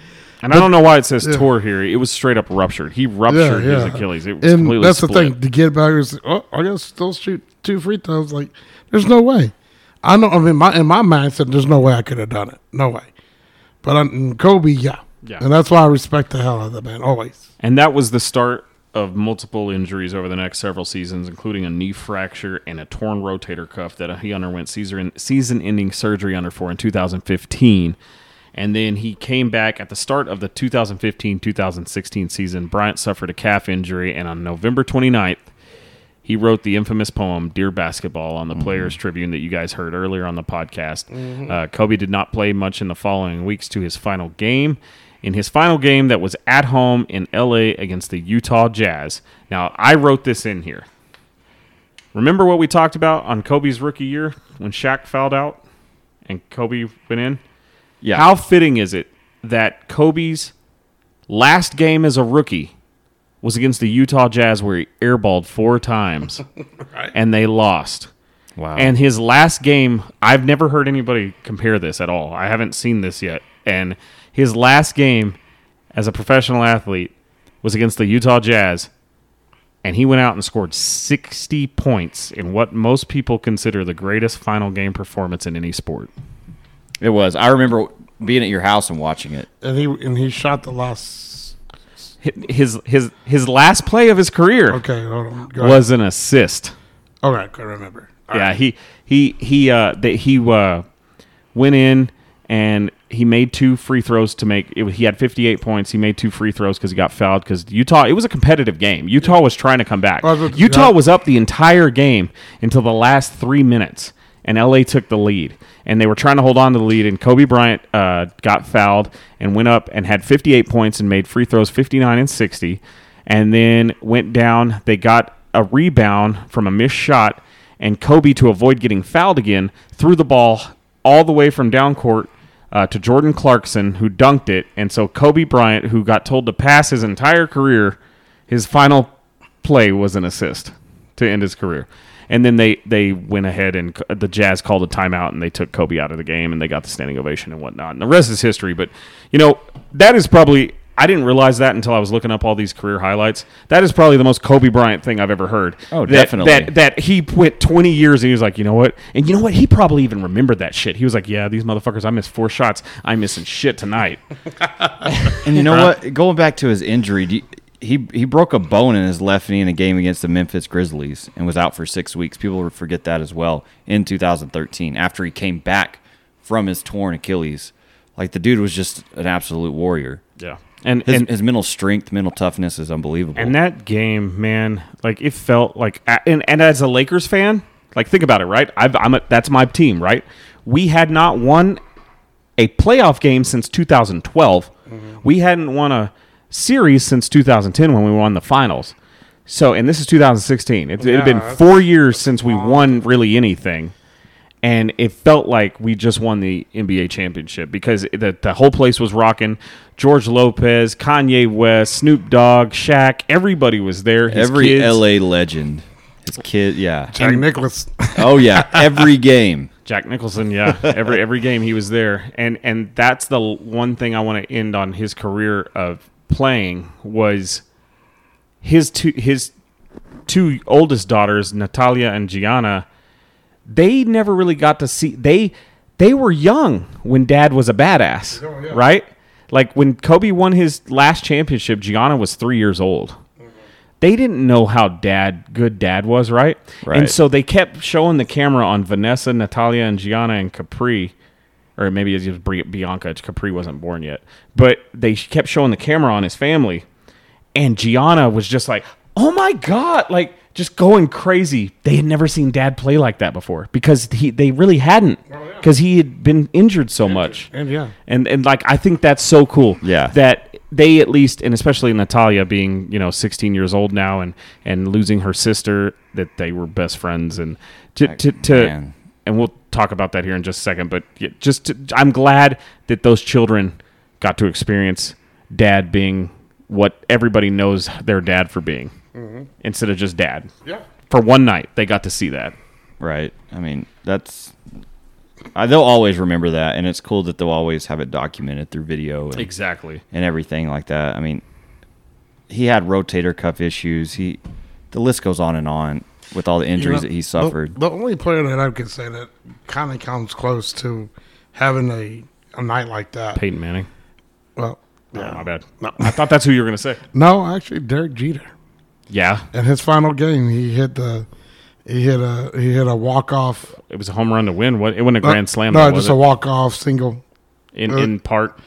and but, I don't know why it says yeah. tore here. It was straight up ruptured. He ruptured yeah, yeah. his Achilles. It was and completely that's split. The thing. To get back, is, oh, I gotta still shoot two free throws. Like, there's no way. I know. I mean, my in my mindset, there's no way I could have done it. No way. But I'm, Kobe, yeah. Yeah. And that's why I respect the hell out of the man, always. And that was the start of multiple injuries over the next several seasons, including a knee fracture and a torn rotator cuff that he underwent season-ending surgery under for in two thousand fifteen. And then he came back at the start of the two thousand fifteen two thousand sixteen season. Bryant suffered a calf injury, and on November twenty-ninth, he wrote the infamous poem, Dear Basketball, on the mm-hmm. Players' Tribune that you guys heard earlier on the podcast. Mm-hmm. Uh, Kobe did not play much in the following weeks to his final game. In his final game that was at home in L A against the Utah Jazz. Now, I wrote this in here. Remember what we talked about on Kobe's rookie year when Shaq fouled out and Kobe went in? Yeah. How fitting is it that Kobe's last game as a rookie was against the Utah Jazz where he airballed four times right. and they lost? Wow. And his last game, I've never heard anybody compare this at all. I haven't seen this yet. And his last game as a professional athlete was against the Utah Jazz, and he went out and scored sixty points in what most people consider the greatest final game performance in any sport. It was. I remember being at your house and watching it. And he and he shot the last his his his last play of his career. Okay, hold on. Go was ahead. An assist. All right, I remember. All yeah, right. he he he uh that he uh went in and. He made two free throws to make it. He had fifty-eight points. He made two free throws because he got fouled because Utah, it was a competitive game. Utah was trying to come back. Utah was up the entire game until the last three minutes, and L A took the lead. And they were trying to hold on to the lead, and Kobe Bryant uh, got fouled and went up and had fifty-eight points and made free throws fifty-nine and sixty, and then went down. They got a rebound from a missed shot, and Kobe, to avoid getting fouled again, threw the ball all the way from down court Uh, to Jordan Clarkson, who dunked it. And so Kobe Bryant, who got told to pass his entire career, his final play was an assist to end his career. And then they, they went ahead and the Jazz called a timeout and they took Kobe out of the game and they got the standing ovation and whatnot. And the rest is history. But, you know, that is probably – I didn't realize that until I was looking up all these career highlights. That is probably the most Kobe Bryant thing I've ever heard. Oh, that, definitely. That, that he went twenty years and he was like, you know what? And you know what? He probably even remembered that shit. He was like, yeah, these motherfuckers, I missed four shots. I'm missing shit tonight. And you know huh? what? Going back to his injury, do you, he he broke a bone in his left knee in a game against the Memphis Grizzlies and was out for six weeks. People forget that as well in two thousand thirteen after he came back from his torn Achilles. Like, the dude was just an absolute warrior. Yeah. And his, and his mental strength, mental toughness is unbelievable. And that game, man, like it felt like, and, and as a Lakers fan, like think about it, right? I've, I'm a, that's my team, right? We had not won a playoff game since two thousand twelve. Mm-hmm. We hadn't won a series since two thousand ten when we won the finals. So, and this is two thousand sixteen. It, yeah, it had been four years since we won really anything. And it felt like we just won the N B A championship because the, the whole place was rocking. George Lopez, Kanye West, Snoop Dogg, Shaq, everybody was there. His Every kids. L A legend. His kid, yeah. Jack and, Nicklaus. Oh, yeah. Every game. Jack Nicholson, yeah. Every every game he was there. And, and that's the one thing I want to end on his career of playing was his two, his two oldest daughters, Natalia and Gianna. They never really got to see. They they were young when Dad was a badass, oh, yeah. right? Like when Kobe won his last championship, Gianna was three years old. Mm-hmm. They didn't know how Dad, good Dad was, right? right? And so they kept showing the camera on Vanessa, Natalia, and Gianna and Capri, or maybe it was Bianca. Capri wasn't born yet, but they kept showing the camera on his family, and Gianna was just like, "Oh my God!" Like. Just going crazy. They had never seen Dad play like that before because he they really hadn't because oh, yeah. he had been injured so injured. much. And yeah, and and like I think that's so cool. Yeah, that they at least, and especially Natalia being you know sixteen years old now and, and losing her sister, that they were best friends and to to, to and we'll talk about that here in just a second. But just to, I'm glad that those children got to experience Dad being what everybody knows their dad for being. Mm-hmm. Instead of just Dad. Yeah. For one night, they got to see that. Right. I mean, that's... I, they'll always remember that, and it's cool that they'll always have it documented through video. And, exactly. And everything like that. I mean, he had rotator cuff issues. He, the list goes on and on with all the injuries you know, that he suffered. The, the only player that I could say that kind of comes close to having a, a night like that. Peyton Manning. Well, no. Oh, my bad. No. I thought that's who you were going to say. No, actually, Derek Jeter. Yeah, in his final game, he hit the, he hit a he hit a walk off. It was a home run to win. What? It wasn't a grand uh, slam. No, though, just was a walk off single. In uh, in part,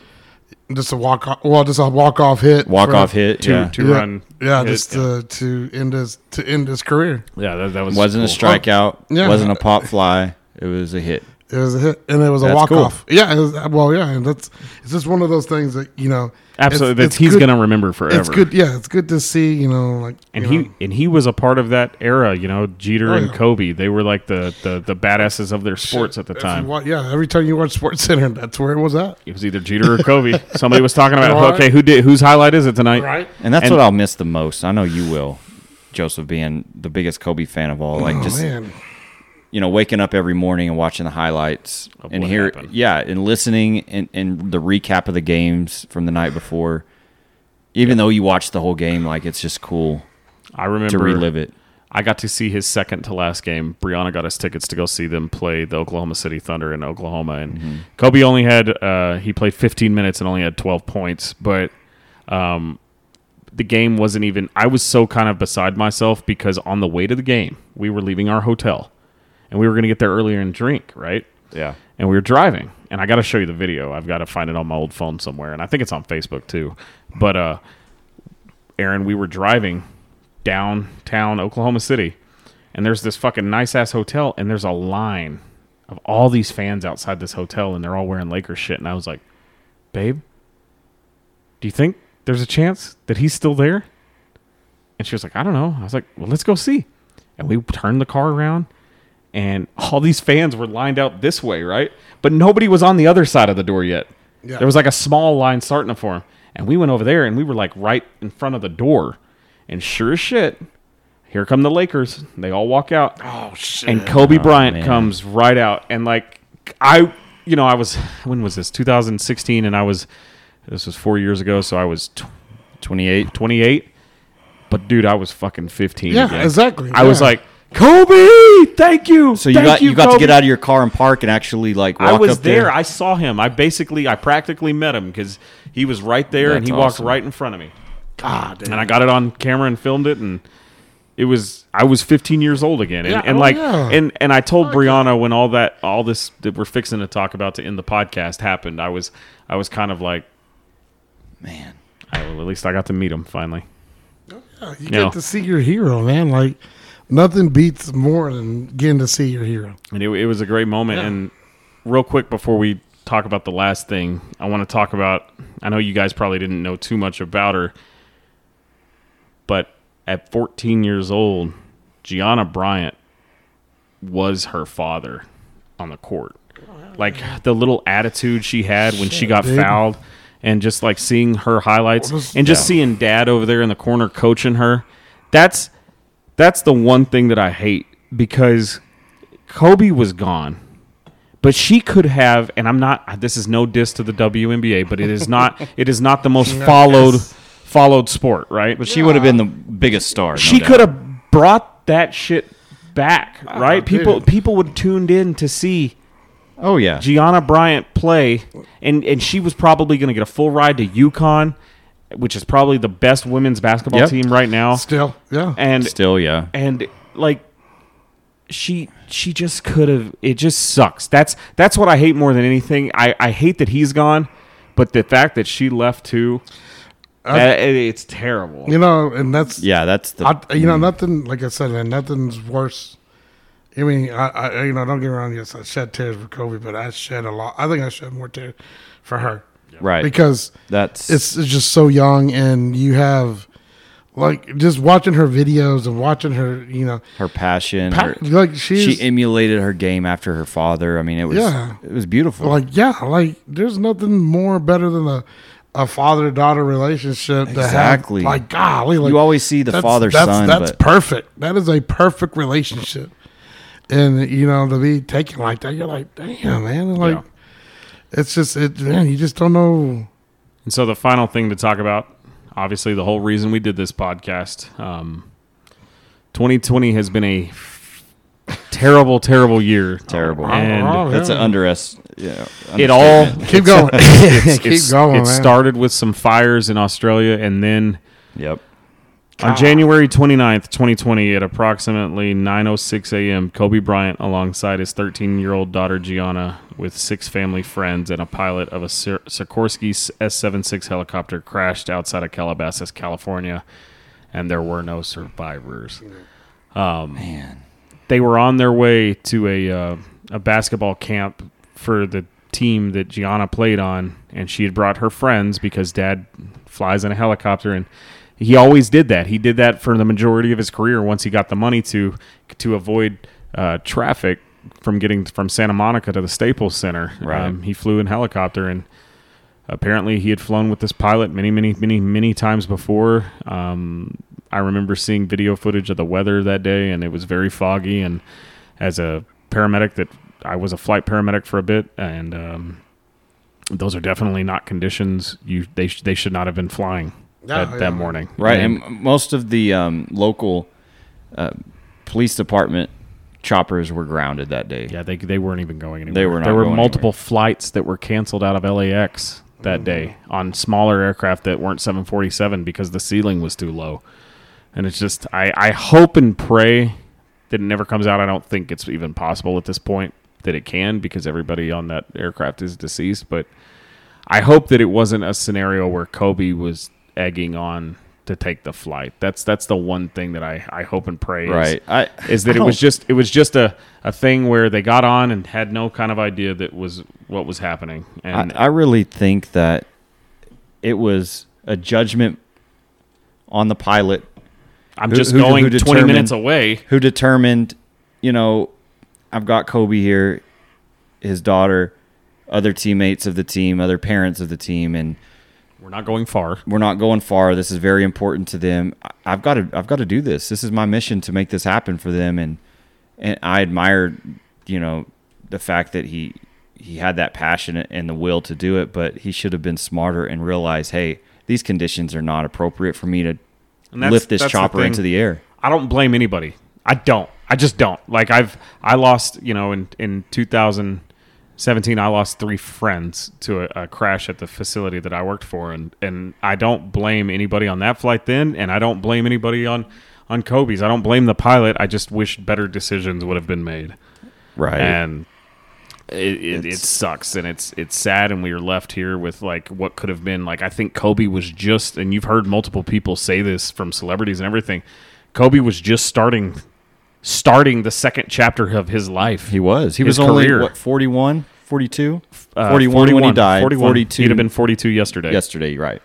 just a walk off. Well, just a walk off hit. Walk off hit. Two yeah. two yeah. run. Yeah, hit. just uh, to end his to end his career. Yeah, that, that was wasn't cool. a strikeout. Yeah. wasn't a pop fly. It was a hit. It was a hit, and it was a that's walk cool. off. Yeah, it was, well, yeah, and that's it's just one of those things that you know. Absolutely, it's, it's that he's going to remember forever. It's good, yeah. It's good to see, you know, like and he know. and he was a part of that era, you know, Jeter oh, yeah. and Kobe. They were like the, the, the badasses of their sports Shit. at the time. Watch, yeah, every time you watch Sports Center, that's where it was at. It was either Jeter or Kobe. Somebody was talking about, right. okay, who did whose highlight is it tonight? Right, and that's and, what I'll miss the most. I know you will, Joseph, being the biggest Kobe fan of all. Like oh, just. Man. You know, waking up every morning and watching the highlights of and hear, happened. yeah, and listening and, and the recap of the games from the night before. Even yeah. though you watch the whole game, like it's just cool. I remember to relive it. I got to see his second to last game. Brianna got us tickets to go see them play the Oklahoma City Thunder in Oklahoma, and mm-hmm. Kobe only had uh, he played fifteen minutes and only had twelve points, but um, the game wasn't even. I was so kind of beside myself because on the way to the game, we were leaving our hotel. And we were going to get there earlier and drink, right? Yeah. And we were driving. And I got to show you the video. I've got to find it on my old phone somewhere. And I think it's on Facebook, too. But, uh, Aaron, we were driving downtown Oklahoma City. And there's this fucking nice-ass hotel. And there's a line of all these fans outside this hotel. And they're all wearing Lakers shit. And I was like, babe, do you think there's a chance that he's still there? And she was like, I don't know. I was like, well, let's go see. And we turned the car around. And all these fans were lined out this way, right? But nobody was on the other side of the door yet. Yeah. There was like a small line starting for him. And we went over there, and we were like right in front of the door. And sure as shit, here come the Lakers. They all walk out. Oh, shit. And Kobe oh, Bryant man. comes right out. And like, I, you know, I was, when was this? two thousand sixteen, and I was, this was four years ago, so I was tw- twenty-eight. twenty-eight. But, dude, I was fucking fifteen Yeah, again. exactly. I yeah. was like, Kobe, thank you. So you thank got you, you got Kobe. to get out of your car and park and actually like walk up there. I was there. there. I saw him. I basically I practically met him because he was right there That's and he awesome. walked right in front of me. God damn. And I got it on camera and filmed it, and it was I was fifteen years old again. And, yeah. and oh, like yeah. and, and I told oh, Brianna yeah. when all that all this that we're fixing to talk about to end the podcast happened, I was I was kind of like, man, I, well, at least I got to meet him finally. Oh, yeah, you, you get know. to see your hero, man. Like, nothing beats more than getting to see your hero. And it, it was a great moment. Yeah. And real quick before we talk about the last thing, I want to talk about, I know you guys probably didn't know too much about her, but at fourteen years old, Gianna Bryant was her father on the court. Like, the little attitude she had when Shit, she got dude. fouled, and just like seeing her highlights well, this, and just yeah. seeing dad over there in the corner coaching her. That's that's the one thing that I hate, because Kobe was gone, but she could have, and I'm not, this is no diss to the W N B A, but it is not it is not the most no, followed yes. followed sport, right? But she yeah. would have been the biggest star. No she doubt. could have brought that shit back, right? Oh, people dude. people would tuned in to see Oh yeah, Gianna Bryant play, and, and she was probably going to get a full ride to UConn, which is probably the best women's basketball yep. team right now. Still, yeah, and still, yeah, and like she she just could have. It just sucks. That's that's what I hate more than anything. I, I hate that he's gone, but the fact that she left too, I, that, it, it's terrible. You know, and that's yeah, that's the I, you know nothing. Like I said, man, nothing's worse. I mean, I, I you know, don't get me wrong. Yes, I shed tears for Kobe, but I shed a lot. I think I shed more tears for her, yep. right? Because that's it's, it's just so young, and you have like just watching her videos and watching her, you know, her passion. Pa- her, like she emulated her game after her father. I mean, it was yeah. it was beautiful. Like yeah, like there's nothing more better than a a father daughter relationship. Exactly. To have, like golly, like, you always see the father son. That's, that's but, perfect. That is a perfect relationship. And, you know, to be taken like that, you're like, damn, man. Like, yeah. it's just, it, man, you just don't know. And so the final thing to talk about, obviously the whole reason we did this podcast, um, twenty twenty has been a terrible, terrible year. Terrible. Oh, and oh, that's yeah. an underest. Yeah, it all. Keep going. it's, Keep it's, going, It man. started with some fires in Australia, and then. Yep. God. On January twenty-ninth, twenty twenty, at approximately nine oh six a.m., Kobe Bryant, alongside his thirteen-year-old daughter Gianna, with six family friends and a pilot of a Sikorsky S seventy-six helicopter, crashed outside of Calabasas, California, and there were no survivors. Um, Man. They were on their way to a uh, a basketball camp for the team that Gianna played on, and she had brought her friends because Dad flies in a helicopter, and he always did that. He did that for the majority of his career once he got the money to to avoid uh, traffic from getting from Santa Monica to the Staples Center. Right. Um, he flew in helicopter, and apparently he had flown with this pilot many, many, many, many times before. Um, I remember seeing video footage of the weather that day, and it was very foggy. And as a paramedic that – I was a flight paramedic for a bit, and um, those are definitely not conditions. You they they should not have been flying. That, that morning. Right. And, and most of the um, local uh, police department choppers were grounded that day. Yeah, they they weren't even going anywhere. They were not there were multiple anywhere. flights that were canceled out of L A X that mm-hmm. day on smaller aircraft that weren't seven forty-seven because the ceiling was too low. And it's just, I, I hope and pray that it never comes out. I don't think it's even possible at this point that it can, because everybody on that aircraft is deceased. But I hope that it wasn't a scenario where Kobe was egging on to take the flight. That's that's the one thing that I, I hope and pray is, right. I, is that I it was just it was just a, a thing where they got on and had no kind of idea that was what was happening. And I, I really think that it was a judgment on the pilot. I'm who, just who, going who twenty minutes away. Who determined, you know, I've got Kobe here, his daughter, other teammates of the team, other parents of the team, and we're not going far. We're not going far. This is very important to them. I've got to. I've got to do this. This is my mission to make this happen for them. And and I admire, you know, the fact that he he had that passion and the will to do it. But he should have been smarter and realized, hey, these conditions are not appropriate for me to lift this chopper the into the air. I don't blame anybody. I don't. I just don't. Like I've I lost. You know, in in two thousand. seventeen, I lost three friends to a, a crash at the facility that I worked for, and, and I don't blame anybody on that flight then, and I don't blame anybody on, on Kobe's. I don't blame the pilot. I just wish better decisions would have been made. Right. And It, it, it sucks, and it's it's sad, and we are left here with like what could have been. Like, I think Kobe was just, and you've heard multiple people say this from celebrities and everything, Kobe was just starting starting the second chapter of his life. He was. He his was career. Only, what, forty-one, forty-two? Uh, forty-one, forty-one when he died. forty-one. forty-two. He'd have been forty-two yesterday. Yesterday, right.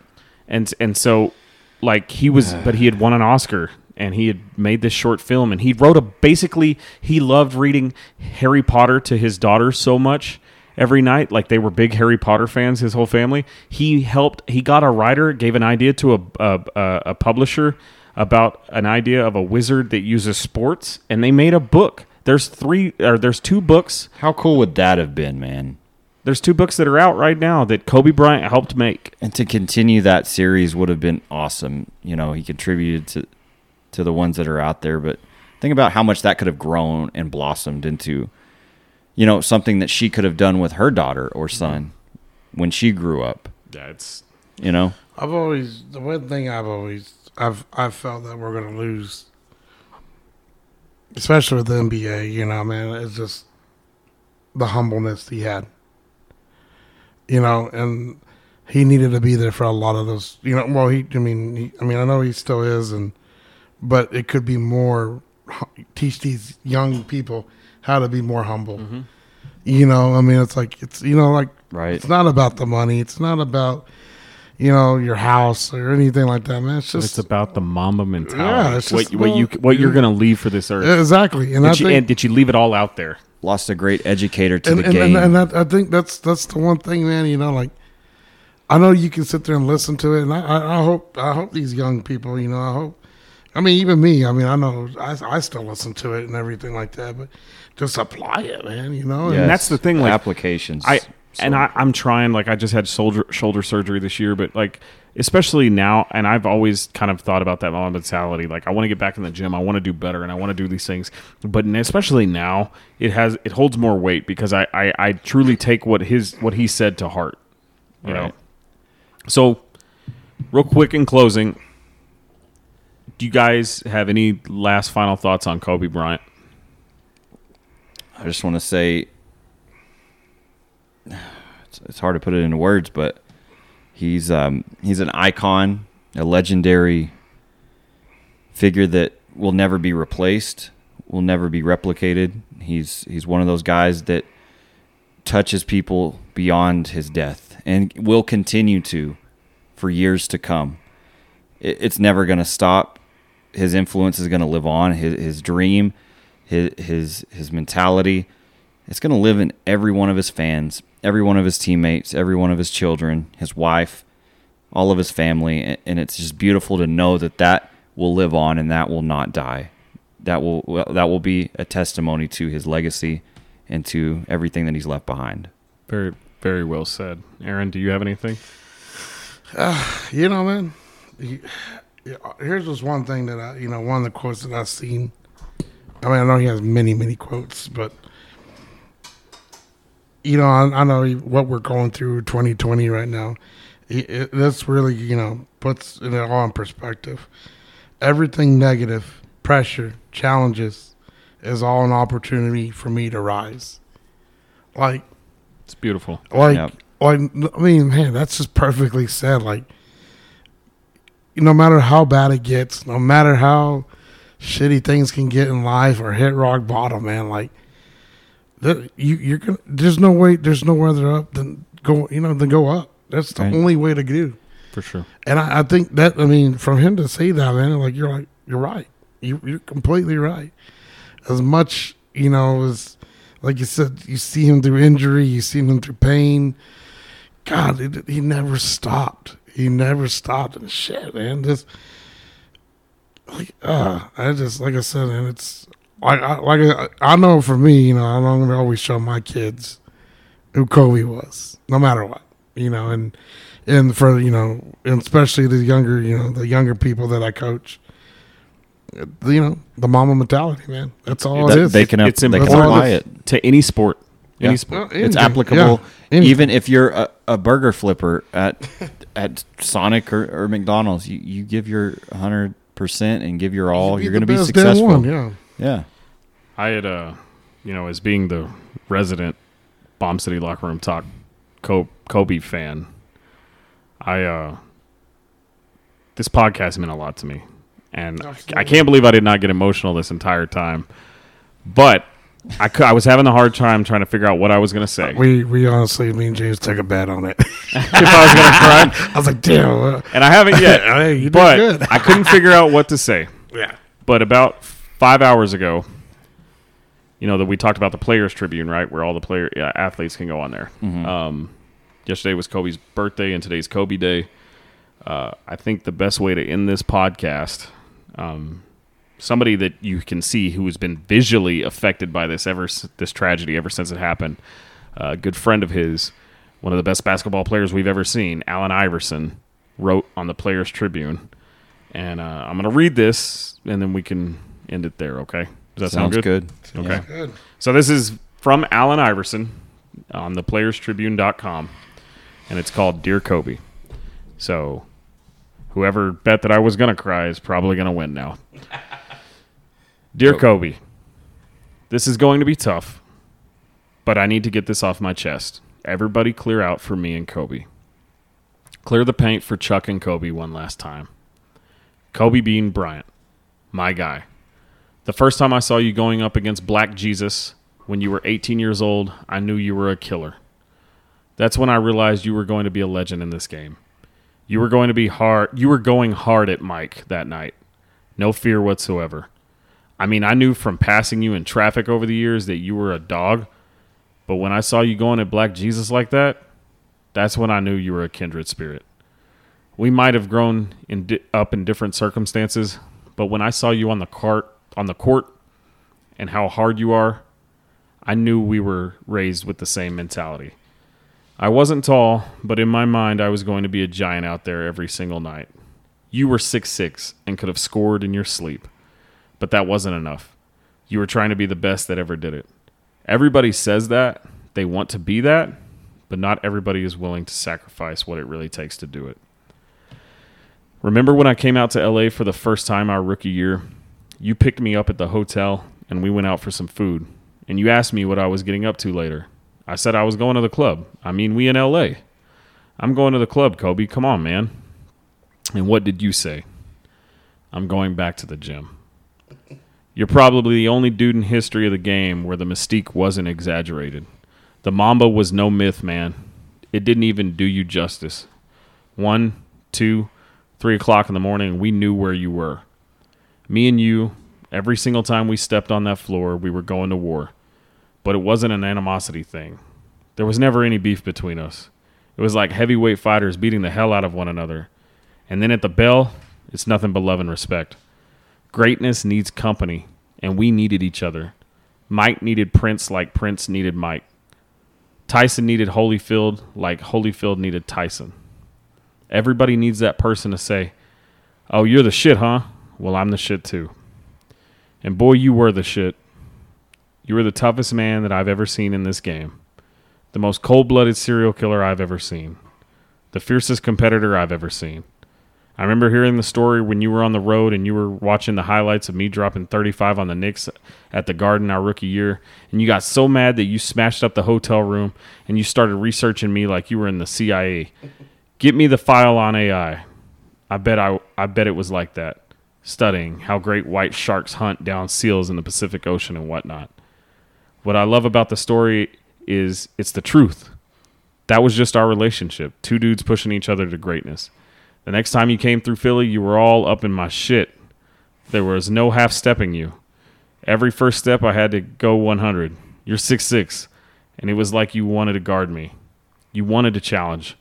And and so, like, he was, but he had won an Oscar, and he had made this short film, and he wrote a, basically, he loved reading Harry Potter to his daughter so much every night. Like, they were big Harry Potter fans, his whole family. He helped, he got a writer, gave an idea to a a, a publisher about an idea of a wizard that uses sports, and they made a book. There's three, or there's two books. How cool would that have been, man? There's two books that are out right now that Kobe Bryant helped make. And to continue that series would have been awesome. You know, he contributed to to the ones that are out there, but think about how much that could have grown and blossomed into, you know, something that she could have done with her daughter or son when she grew up. That's, you know, I've always, the one thing I've always, I've, I've felt that we're going to lose, especially with the N B A, you know, man, it's just the humbleness he had, you know, and he needed to be there for a lot of those, you know, well, he, I mean, he, I mean, I know he still is, and, but it could be more, teach these young people how to be more humble. Mm-hmm. You know, I mean, it's like, it's, you know, like, right. It's not about the money. It's not about, you know, your house or anything like that, man. It's just. It's about the mamba mentality. Yeah, it's just, what, well, what, you, what you're going to leave for this earth. Exactly. And did, I you, think, and did you leave it all out there? Lost a great educator to and, the and, game. And, and I think that's that's the one thing, man, you know, like, I know you can sit there and listen to it. And I, I hope I hope these young people, you know, I hope. I mean, even me, I mean, I know I, I still listen to it and everything like that, but just apply it, man, you know? Yes. And that's the thing. Like, applications. I, so. And I, I'm trying, like, I just had shoulder, shoulder surgery this year, but, like, especially now, and I've always kind of thought about that mentality. Like, I want to get back in the gym. I want to do better, and I want to do these things. But especially now, it has it holds more weight because I, I, I truly take what his what he said to heart, you right. know? So, real quick in closing, do you guys have any last final thoughts on Kobe Bryant? I just want to say, it's, it's hard to put it into words, but he's um, he's an icon, a legendary figure that will never be replaced, will never be replicated. He's he's one of those guys that touches people beyond his death and will continue to for years to come. It, it's never going to stop. His influence is going to live on. His his dream, his his his mentality, it's going to live in every one of his fans, every one of his teammates, every one of his children, his wife, all of his family, and it's just beautiful to know that that will live on and that will not die. That will that will be a testimony to his legacy and to everything that he's left behind. Very very well said, Aaron. Do you have anything? Uh, you know, man. He, Here's just one thing that I, you know, one of the quotes that I've seen. I mean, I know he has many, many quotes, but, you know, I, I know what we're going through twenty twenty right now. It, it, that's really, you know, puts it all in perspective. Everything negative, pressure, challenges is all an opportunity for me to rise. Like, it's beautiful. Like, yep. like I mean, man, that's just perfectly said. Like, no matter how bad it gets, no matter how shitty things can get in life or hit rock bottom, man, like that, you, you're gonna. There's no way. There's no other up than go. You know, than go up. That's the right. only way to do. For sure. And I, I think that. I mean, from him to say that, man, like you're like you're right. You, you're completely right. As much, you know, as like you said, you see him through injury, you see him through pain. God, it, he never stopped. He never stopped and shit, man. Just like uh, I just like I said, and it's like I like I, I know for me, you know, I'm gonna always show my kids who Kobe was, no matter what, you know, and and for you know, and especially the younger, you know, the younger people that I coach, you know, the mama mentality, man. That's all that, it is. They can it's, it's apply it to any sport. Yeah. Any sport. Well, it's applicable, yeah. even if you're a, a burger flipper at. At Sonic or, or McDonald's, you, you give your one hundred percent and give your all. You're going to be successful. One, yeah. yeah. I had, uh, you know, as being the resident Bomb City Locker Room Talk Kobe fan, I uh, this podcast meant a lot to me. And Absolutely. I can't believe I did not get emotional this entire time. But I, could, I was having a hard time trying to figure out what I was going to say. We we honestly, me and James took a bet on it. If I was going to cry. I was like, damn. And I haven't yet. Hey, you did but good. I couldn't figure out what to say. Yeah. But about five hours ago, you know, that we talked about the Players Tribune, right, where all the player uh, athletes can go on there. Mm-hmm. Um, yesterday was Kobe's birthday, and today's Kobe Day. Uh, I think the best way to end this podcast... Um, somebody that you can see who has been visually affected by this ever this tragedy ever since it happened. A good friend of his, one of the best basketball players we've ever seen, Allen Iverson, wrote on the Players Tribune. And uh, I'm going to read this, and then we can end it there, okay? Does that Sounds sound good? good. Okay. Good. So this is from Allen Iverson on the players tribune dot com, and it's called Dear Kobe. So whoever bet that I was going to cry is probably going to win now. Dear Kobe, this is going to be tough, but I need to get this off my chest. Everybody clear out for me and Kobe. Clear the paint for Chuck and Kobe one last time. Kobe Bean Bryant, my guy. The first time I saw you going up against Black Jesus when you were eighteen years old, I knew you were a killer. That's when I realized you were going to be a legend in this game. You were going to be hard. You were going hard at Mike that night. No fear whatsoever. I mean, I knew from passing you in traffic over the years that you were a dog, but when I saw you going at Black Jesus like that, that's when I knew you were a kindred spirit. We might have grown in di- up in different circumstances, but when I saw you on the cart, on the court and how hard you are, I knew we were raised with the same mentality. I wasn't tall, but in my mind, I was going to be a giant out there every single night. You were six foot six and could have scored in your sleep. But that wasn't enough. You were trying to be the best that ever did it. Everybody says that. They want to be that. But not everybody is willing to sacrifice what it really takes to do it. Remember when I came out to L A for the first time our rookie year? You picked me up at the hotel and we went out for some food. And you asked me what I was getting up to later. I said I was going to the club. I mean, we in L A. I'm going to the club, Kobe. Come on, man. And what did you say? I'm going back to the gym. You're probably the only dude in history of the game where the mystique wasn't exaggerated. The Mamba was no myth, man. It didn't even do you justice. One, two, three o'clock in the morning, we knew where you were. Me and you, every single time we stepped on that floor, we were going to war. But it wasn't an animosity thing. There was never any beef between us. It was like heavyweight fighters beating the hell out of one another. And then at the bell, it's nothing but love and respect. Greatness needs company, and we needed each other. Mike needed Prince like Prince needed Mike. Tyson needed Holyfield like Holyfield needed Tyson. Everybody needs that person to say, oh, you're the shit, huh? Well, I'm the shit too. And boy, you were the shit. You were the toughest man that I've ever seen in this game. The most cold-blooded serial killer I've ever seen. The fiercest competitor I've ever seen. I remember hearing the story when you were on the road and you were watching the highlights of me dropping thirty-five on the Knicks at the Garden our rookie year, and you got so mad that you smashed up the hotel room and you started researching me like you were in the C I A. Get me the file on A I. I bet I, I bet it was like that. Studying how great white sharks hunt down seals in the Pacific Ocean and whatnot. What I love about the story is it's the truth. That was just our relationship. Two dudes pushing each other to greatness. The next time you came through Philly, you were all up in my shit. There was no half-stepping you. Every first step, I had to go one hundred. You're six foot six, and it was like you wanted to guard me. You wanted to challenge.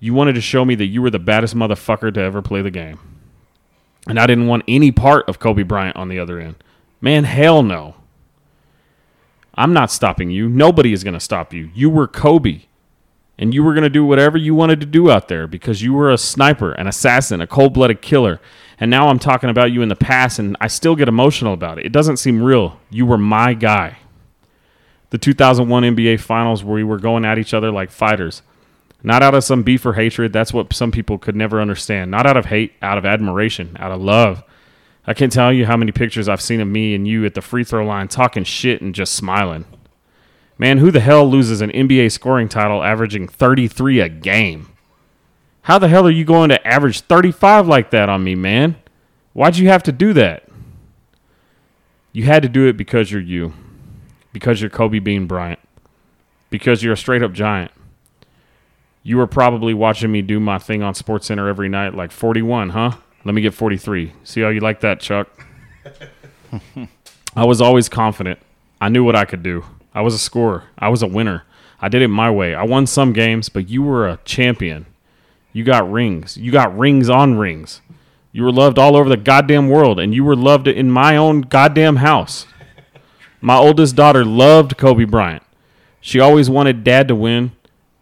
You wanted to show me that you were the baddest motherfucker to ever play the game. And I didn't want any part of Kobe Bryant on the other end. Man, hell no. I'm not stopping you. Nobody is going to stop you. You were Kobe. And you were going to do whatever you wanted to do out there because you were a sniper, an assassin, a cold-blooded killer. And now I'm talking about you in the past, and I still get emotional about it. It doesn't seem real. You were my guy. The two thousand one N B A Finals where we were going at each other like fighters. Not out of some beef or hatred. That's what some people could never understand. Not out of hate, out of admiration, out of love. I can't tell you how many pictures I've seen of me and you at the free throw line talking shit and just smiling. Man, who the hell loses an N B A scoring title averaging thirty-three a game? How the hell are you going to average thirty-five like that on me, man? Why'd you have to do that? You had to do it because you're you. Because you're Kobe Bean Bryant. Because you're a straight-up giant. You were probably watching me do my thing on SportsCenter every night, like forty-one, huh? Let me get forty-three. See how you like that, Chuck? I was always confident. I knew what I could do. I was a scorer. I was a winner. I did it my way. I won some games, but you were a champion. You got rings. You got rings on rings. You were loved all over the goddamn world, and you were loved in my own goddamn house. My oldest daughter loved Kobe Bryant. She always wanted Dad to win.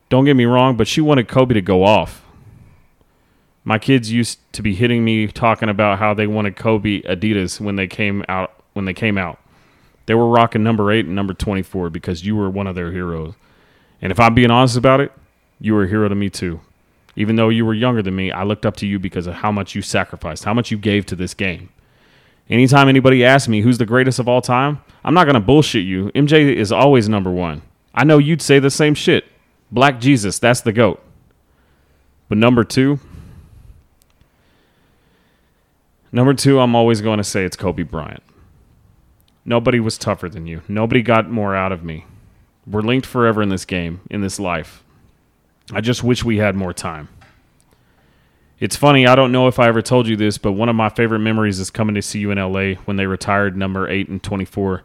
Don't get me wrong, but she wanted Kobe to go off. My kids used to be hitting me talking about how they wanted Kobe Adidas when they came out. When they came out. They were rocking number eight and number twenty-four because you were one of their heroes. And if I'm being honest about it, you were a hero to me too. Even though you were younger than me, I looked up to you because of how much you sacrificed, how much you gave to this game. Anytime anybody asks me who's the greatest of all time, I'm not going to bullshit you. M J is always number one. I know you'd say the same shit. Black Jesus, that's the GOAT. But number two, number two, I'm always going to say it's Kobe Bryant. Nobody was tougher than you. Nobody got more out of me. We're linked forever in this game, in this life. I just wish we had more time. It's funny, I don't know if I ever told you this, but one of my favorite memories is coming to see you in L A when they retired number eight and twenty-four.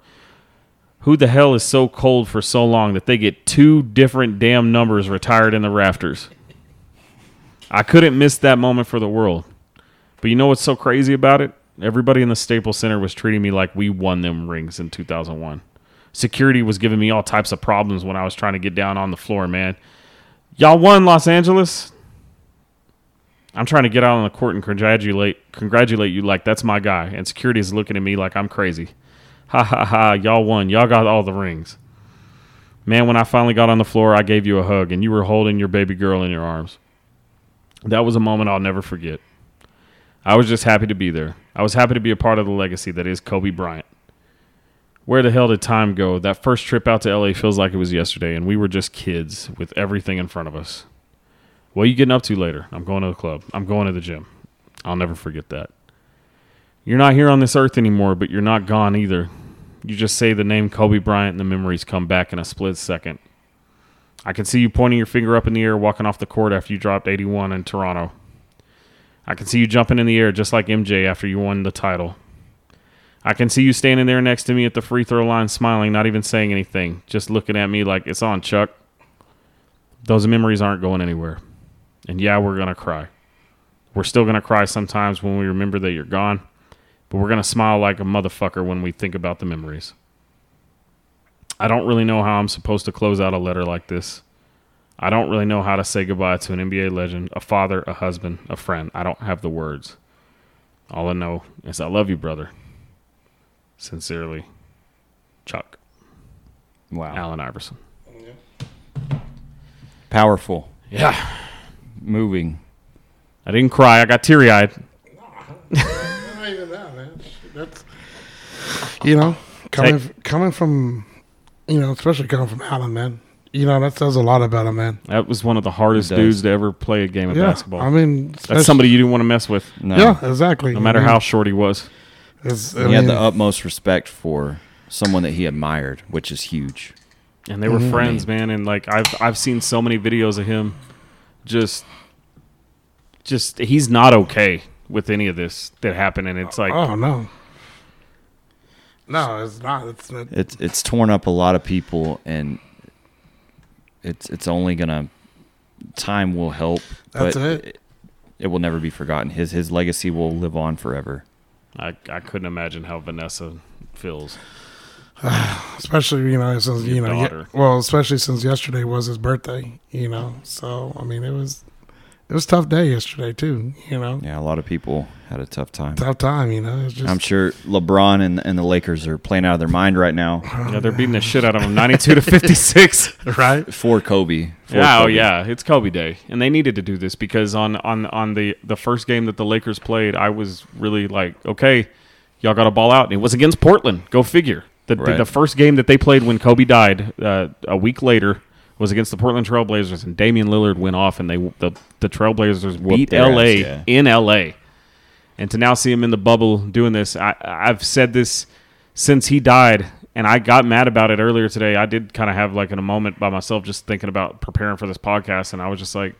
Who the hell is so cold for so long that they get two different damn numbers retired in the rafters? I couldn't miss that moment for the world. But you know what's so crazy about it? Everybody in the Staples Center was treating me like we won them rings in two thousand one. Security was giving me all types of problems when I was trying to get down on the floor, man. Y'all won, Los Angeles. I'm trying to get out on the court and congratulate congratulate you like that's my guy. And security is looking at me like I'm crazy. Ha ha ha, y'all won. Y'all got all the rings. Man, when I finally got on the floor, I gave you a hug, and you were holding your baby girl in your arms. That was a moment I'll never forget. I was just happy to be there. I was happy to be a part of the legacy that is Kobe Bryant. Where the hell did time go? That first trip out to L A feels like it was yesterday, and we were just kids with everything in front of us. What are you getting up to later? I'm going to the club. I'm going to the gym. I'll never forget that. You're not here on this earth anymore, but you're not gone either. You just say the name Kobe Bryant and the memories come back in a split second. I can see you pointing your finger up in the air walking off the court after you dropped eighty-one in Toronto. I can see you jumping in the air just like M J after you won the title. I can see you standing there next to me at the free throw line smiling, not even saying anything, just looking at me like, it's on, Chuck. Those memories aren't going anywhere. And yeah, we're going to cry. We're still going to cry sometimes when we remember that you're gone, but we're going to smile like a motherfucker when we think about the memories. I don't really know how I'm supposed to close out a letter like this. I don't really know how to say goodbye to an N B A legend, a father, a husband, a friend. I don't have the words. All I know is I love you, brother. Sincerely, Chuck. Wow. Allen Iverson. Powerful. Yeah. Moving. I didn't cry. I got teary-eyed. Not even that, man. That's, you know, coming hey. coming from, you know, especially coming from Allen, man. You know, that says a lot about him, man. That was one of the hardest dudes to ever play a game of yeah, basketball. I mean, that's somebody you didn't want to mess with. No. Yeah, exactly. No matter I mean, how short he was. He mean, had the utmost respect for someone that he admired, which is huge. And they were mm-hmm. friends, man. And, like, I've I've seen so many videos of him just, just he's not okay with any of this that happened. And it's like. Oh, no. No, it's not. It's, not. it's, it's torn up a lot of people and. It's it's only gonna time will help. That's but it. it. It will never be forgotten. His his legacy will live on forever. I I couldn't imagine how Vanessa feels. Uh, especially you know since Your you know ye- well especially since yesterday was his birthday. You know so I mean it was it was a tough day yesterday too. You know yeah a lot of people had a tough time. Tough time you know. It's just, I'm sure LeBron and and the Lakers are playing out of their mind right now. Yeah, they're beating the shit out of them, ninety-two to fifty-six. Right for Kobe. For yeah, Kobe. Oh yeah, it's Kobe Day, and they needed to do this because on on on the the first game that the Lakers played, I was really like, okay, y'all got to ball out, and it was against Portland. Go figure. The, right. the, the first game that they played when Kobe died uh, a week later was against the Portland Trail Blazers, and Damian Lillard went off, and they the, the Trail Blazers beat L A ass, yeah. in L A. And to now see him in the bubble doing this, I, I've said this since he died, and I got mad about it earlier today. I did kind of have like in a moment by myself just thinking about preparing for this podcast, and I was just like,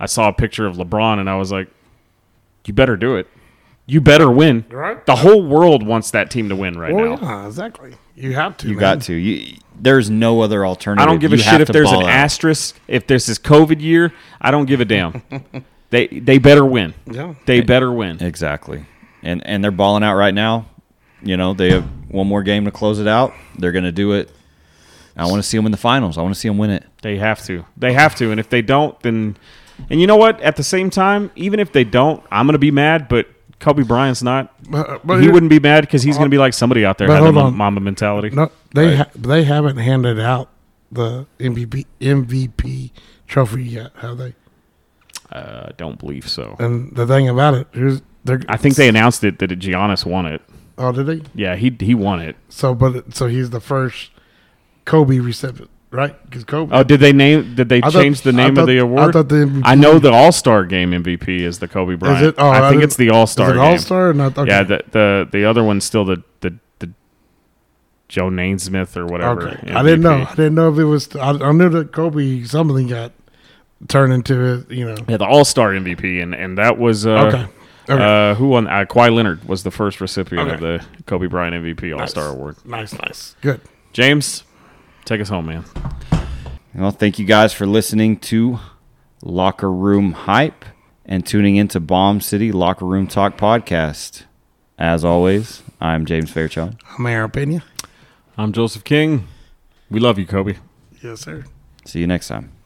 I saw a picture of LeBron, and I was like, you better do it. You better win. Right. The whole world wants that team to win right well, now. Yeah, exactly. You have to. You man. got to. You, there's no other alternative. I don't give you a shit if there's an out. asterisk. If this is COVID year, I don't give a damn. they they better win. Yeah. They better win. Exactly. And and they're balling out right now. You know, they have one more game to close it out. They're going to do it. I want to see them in the finals. I want to see them win it. They have to. They have to. And if they don't, then – and you know what? At the same time, even if they don't, I'm going to be mad, but – Kobe Bryant's not. But, but he wouldn't be mad because he's uh, going to be like somebody out there having a mama mentality. No, they right. ha- they haven't handed out the M V P M V P trophy yet, have they? I uh, don't believe so. And the thing about it is, I think they announced it that Giannis won it. Oh, did he? Yeah, he he won it. So, but so he's the first Kobe recipient, right? Because Kobe. Oh, did they name? Did they I change thought, the name thought, of the award? I, the I know the All Star Game M V P is the Kobe Bryant. Is it? Oh, I, I think it's the All Star Game. All Star? Okay. Yeah, the, the the other one's still the the, the Joe Naismith or whatever. Okay. I didn't know. I didn't know if it was. I, I knew that Kobe something got turned into you know. Yeah, the All Star M V P, and and that was uh, okay. Okay. Uh, who won? Uh, Kawhi Leonard was the first recipient okay. of the Kobe Bryant M V P All Star nice. Award. Nice, nice, good, James. Take us home, man. Well, thank you guys for listening to Locker Room Hype and tuning into Bomb City Locker Room Talk Podcast. As always, I'm James Fairchild. I'm Aaron Pena. I'm Joseph King. We love you, Kobe. Yes, sir. See you next time.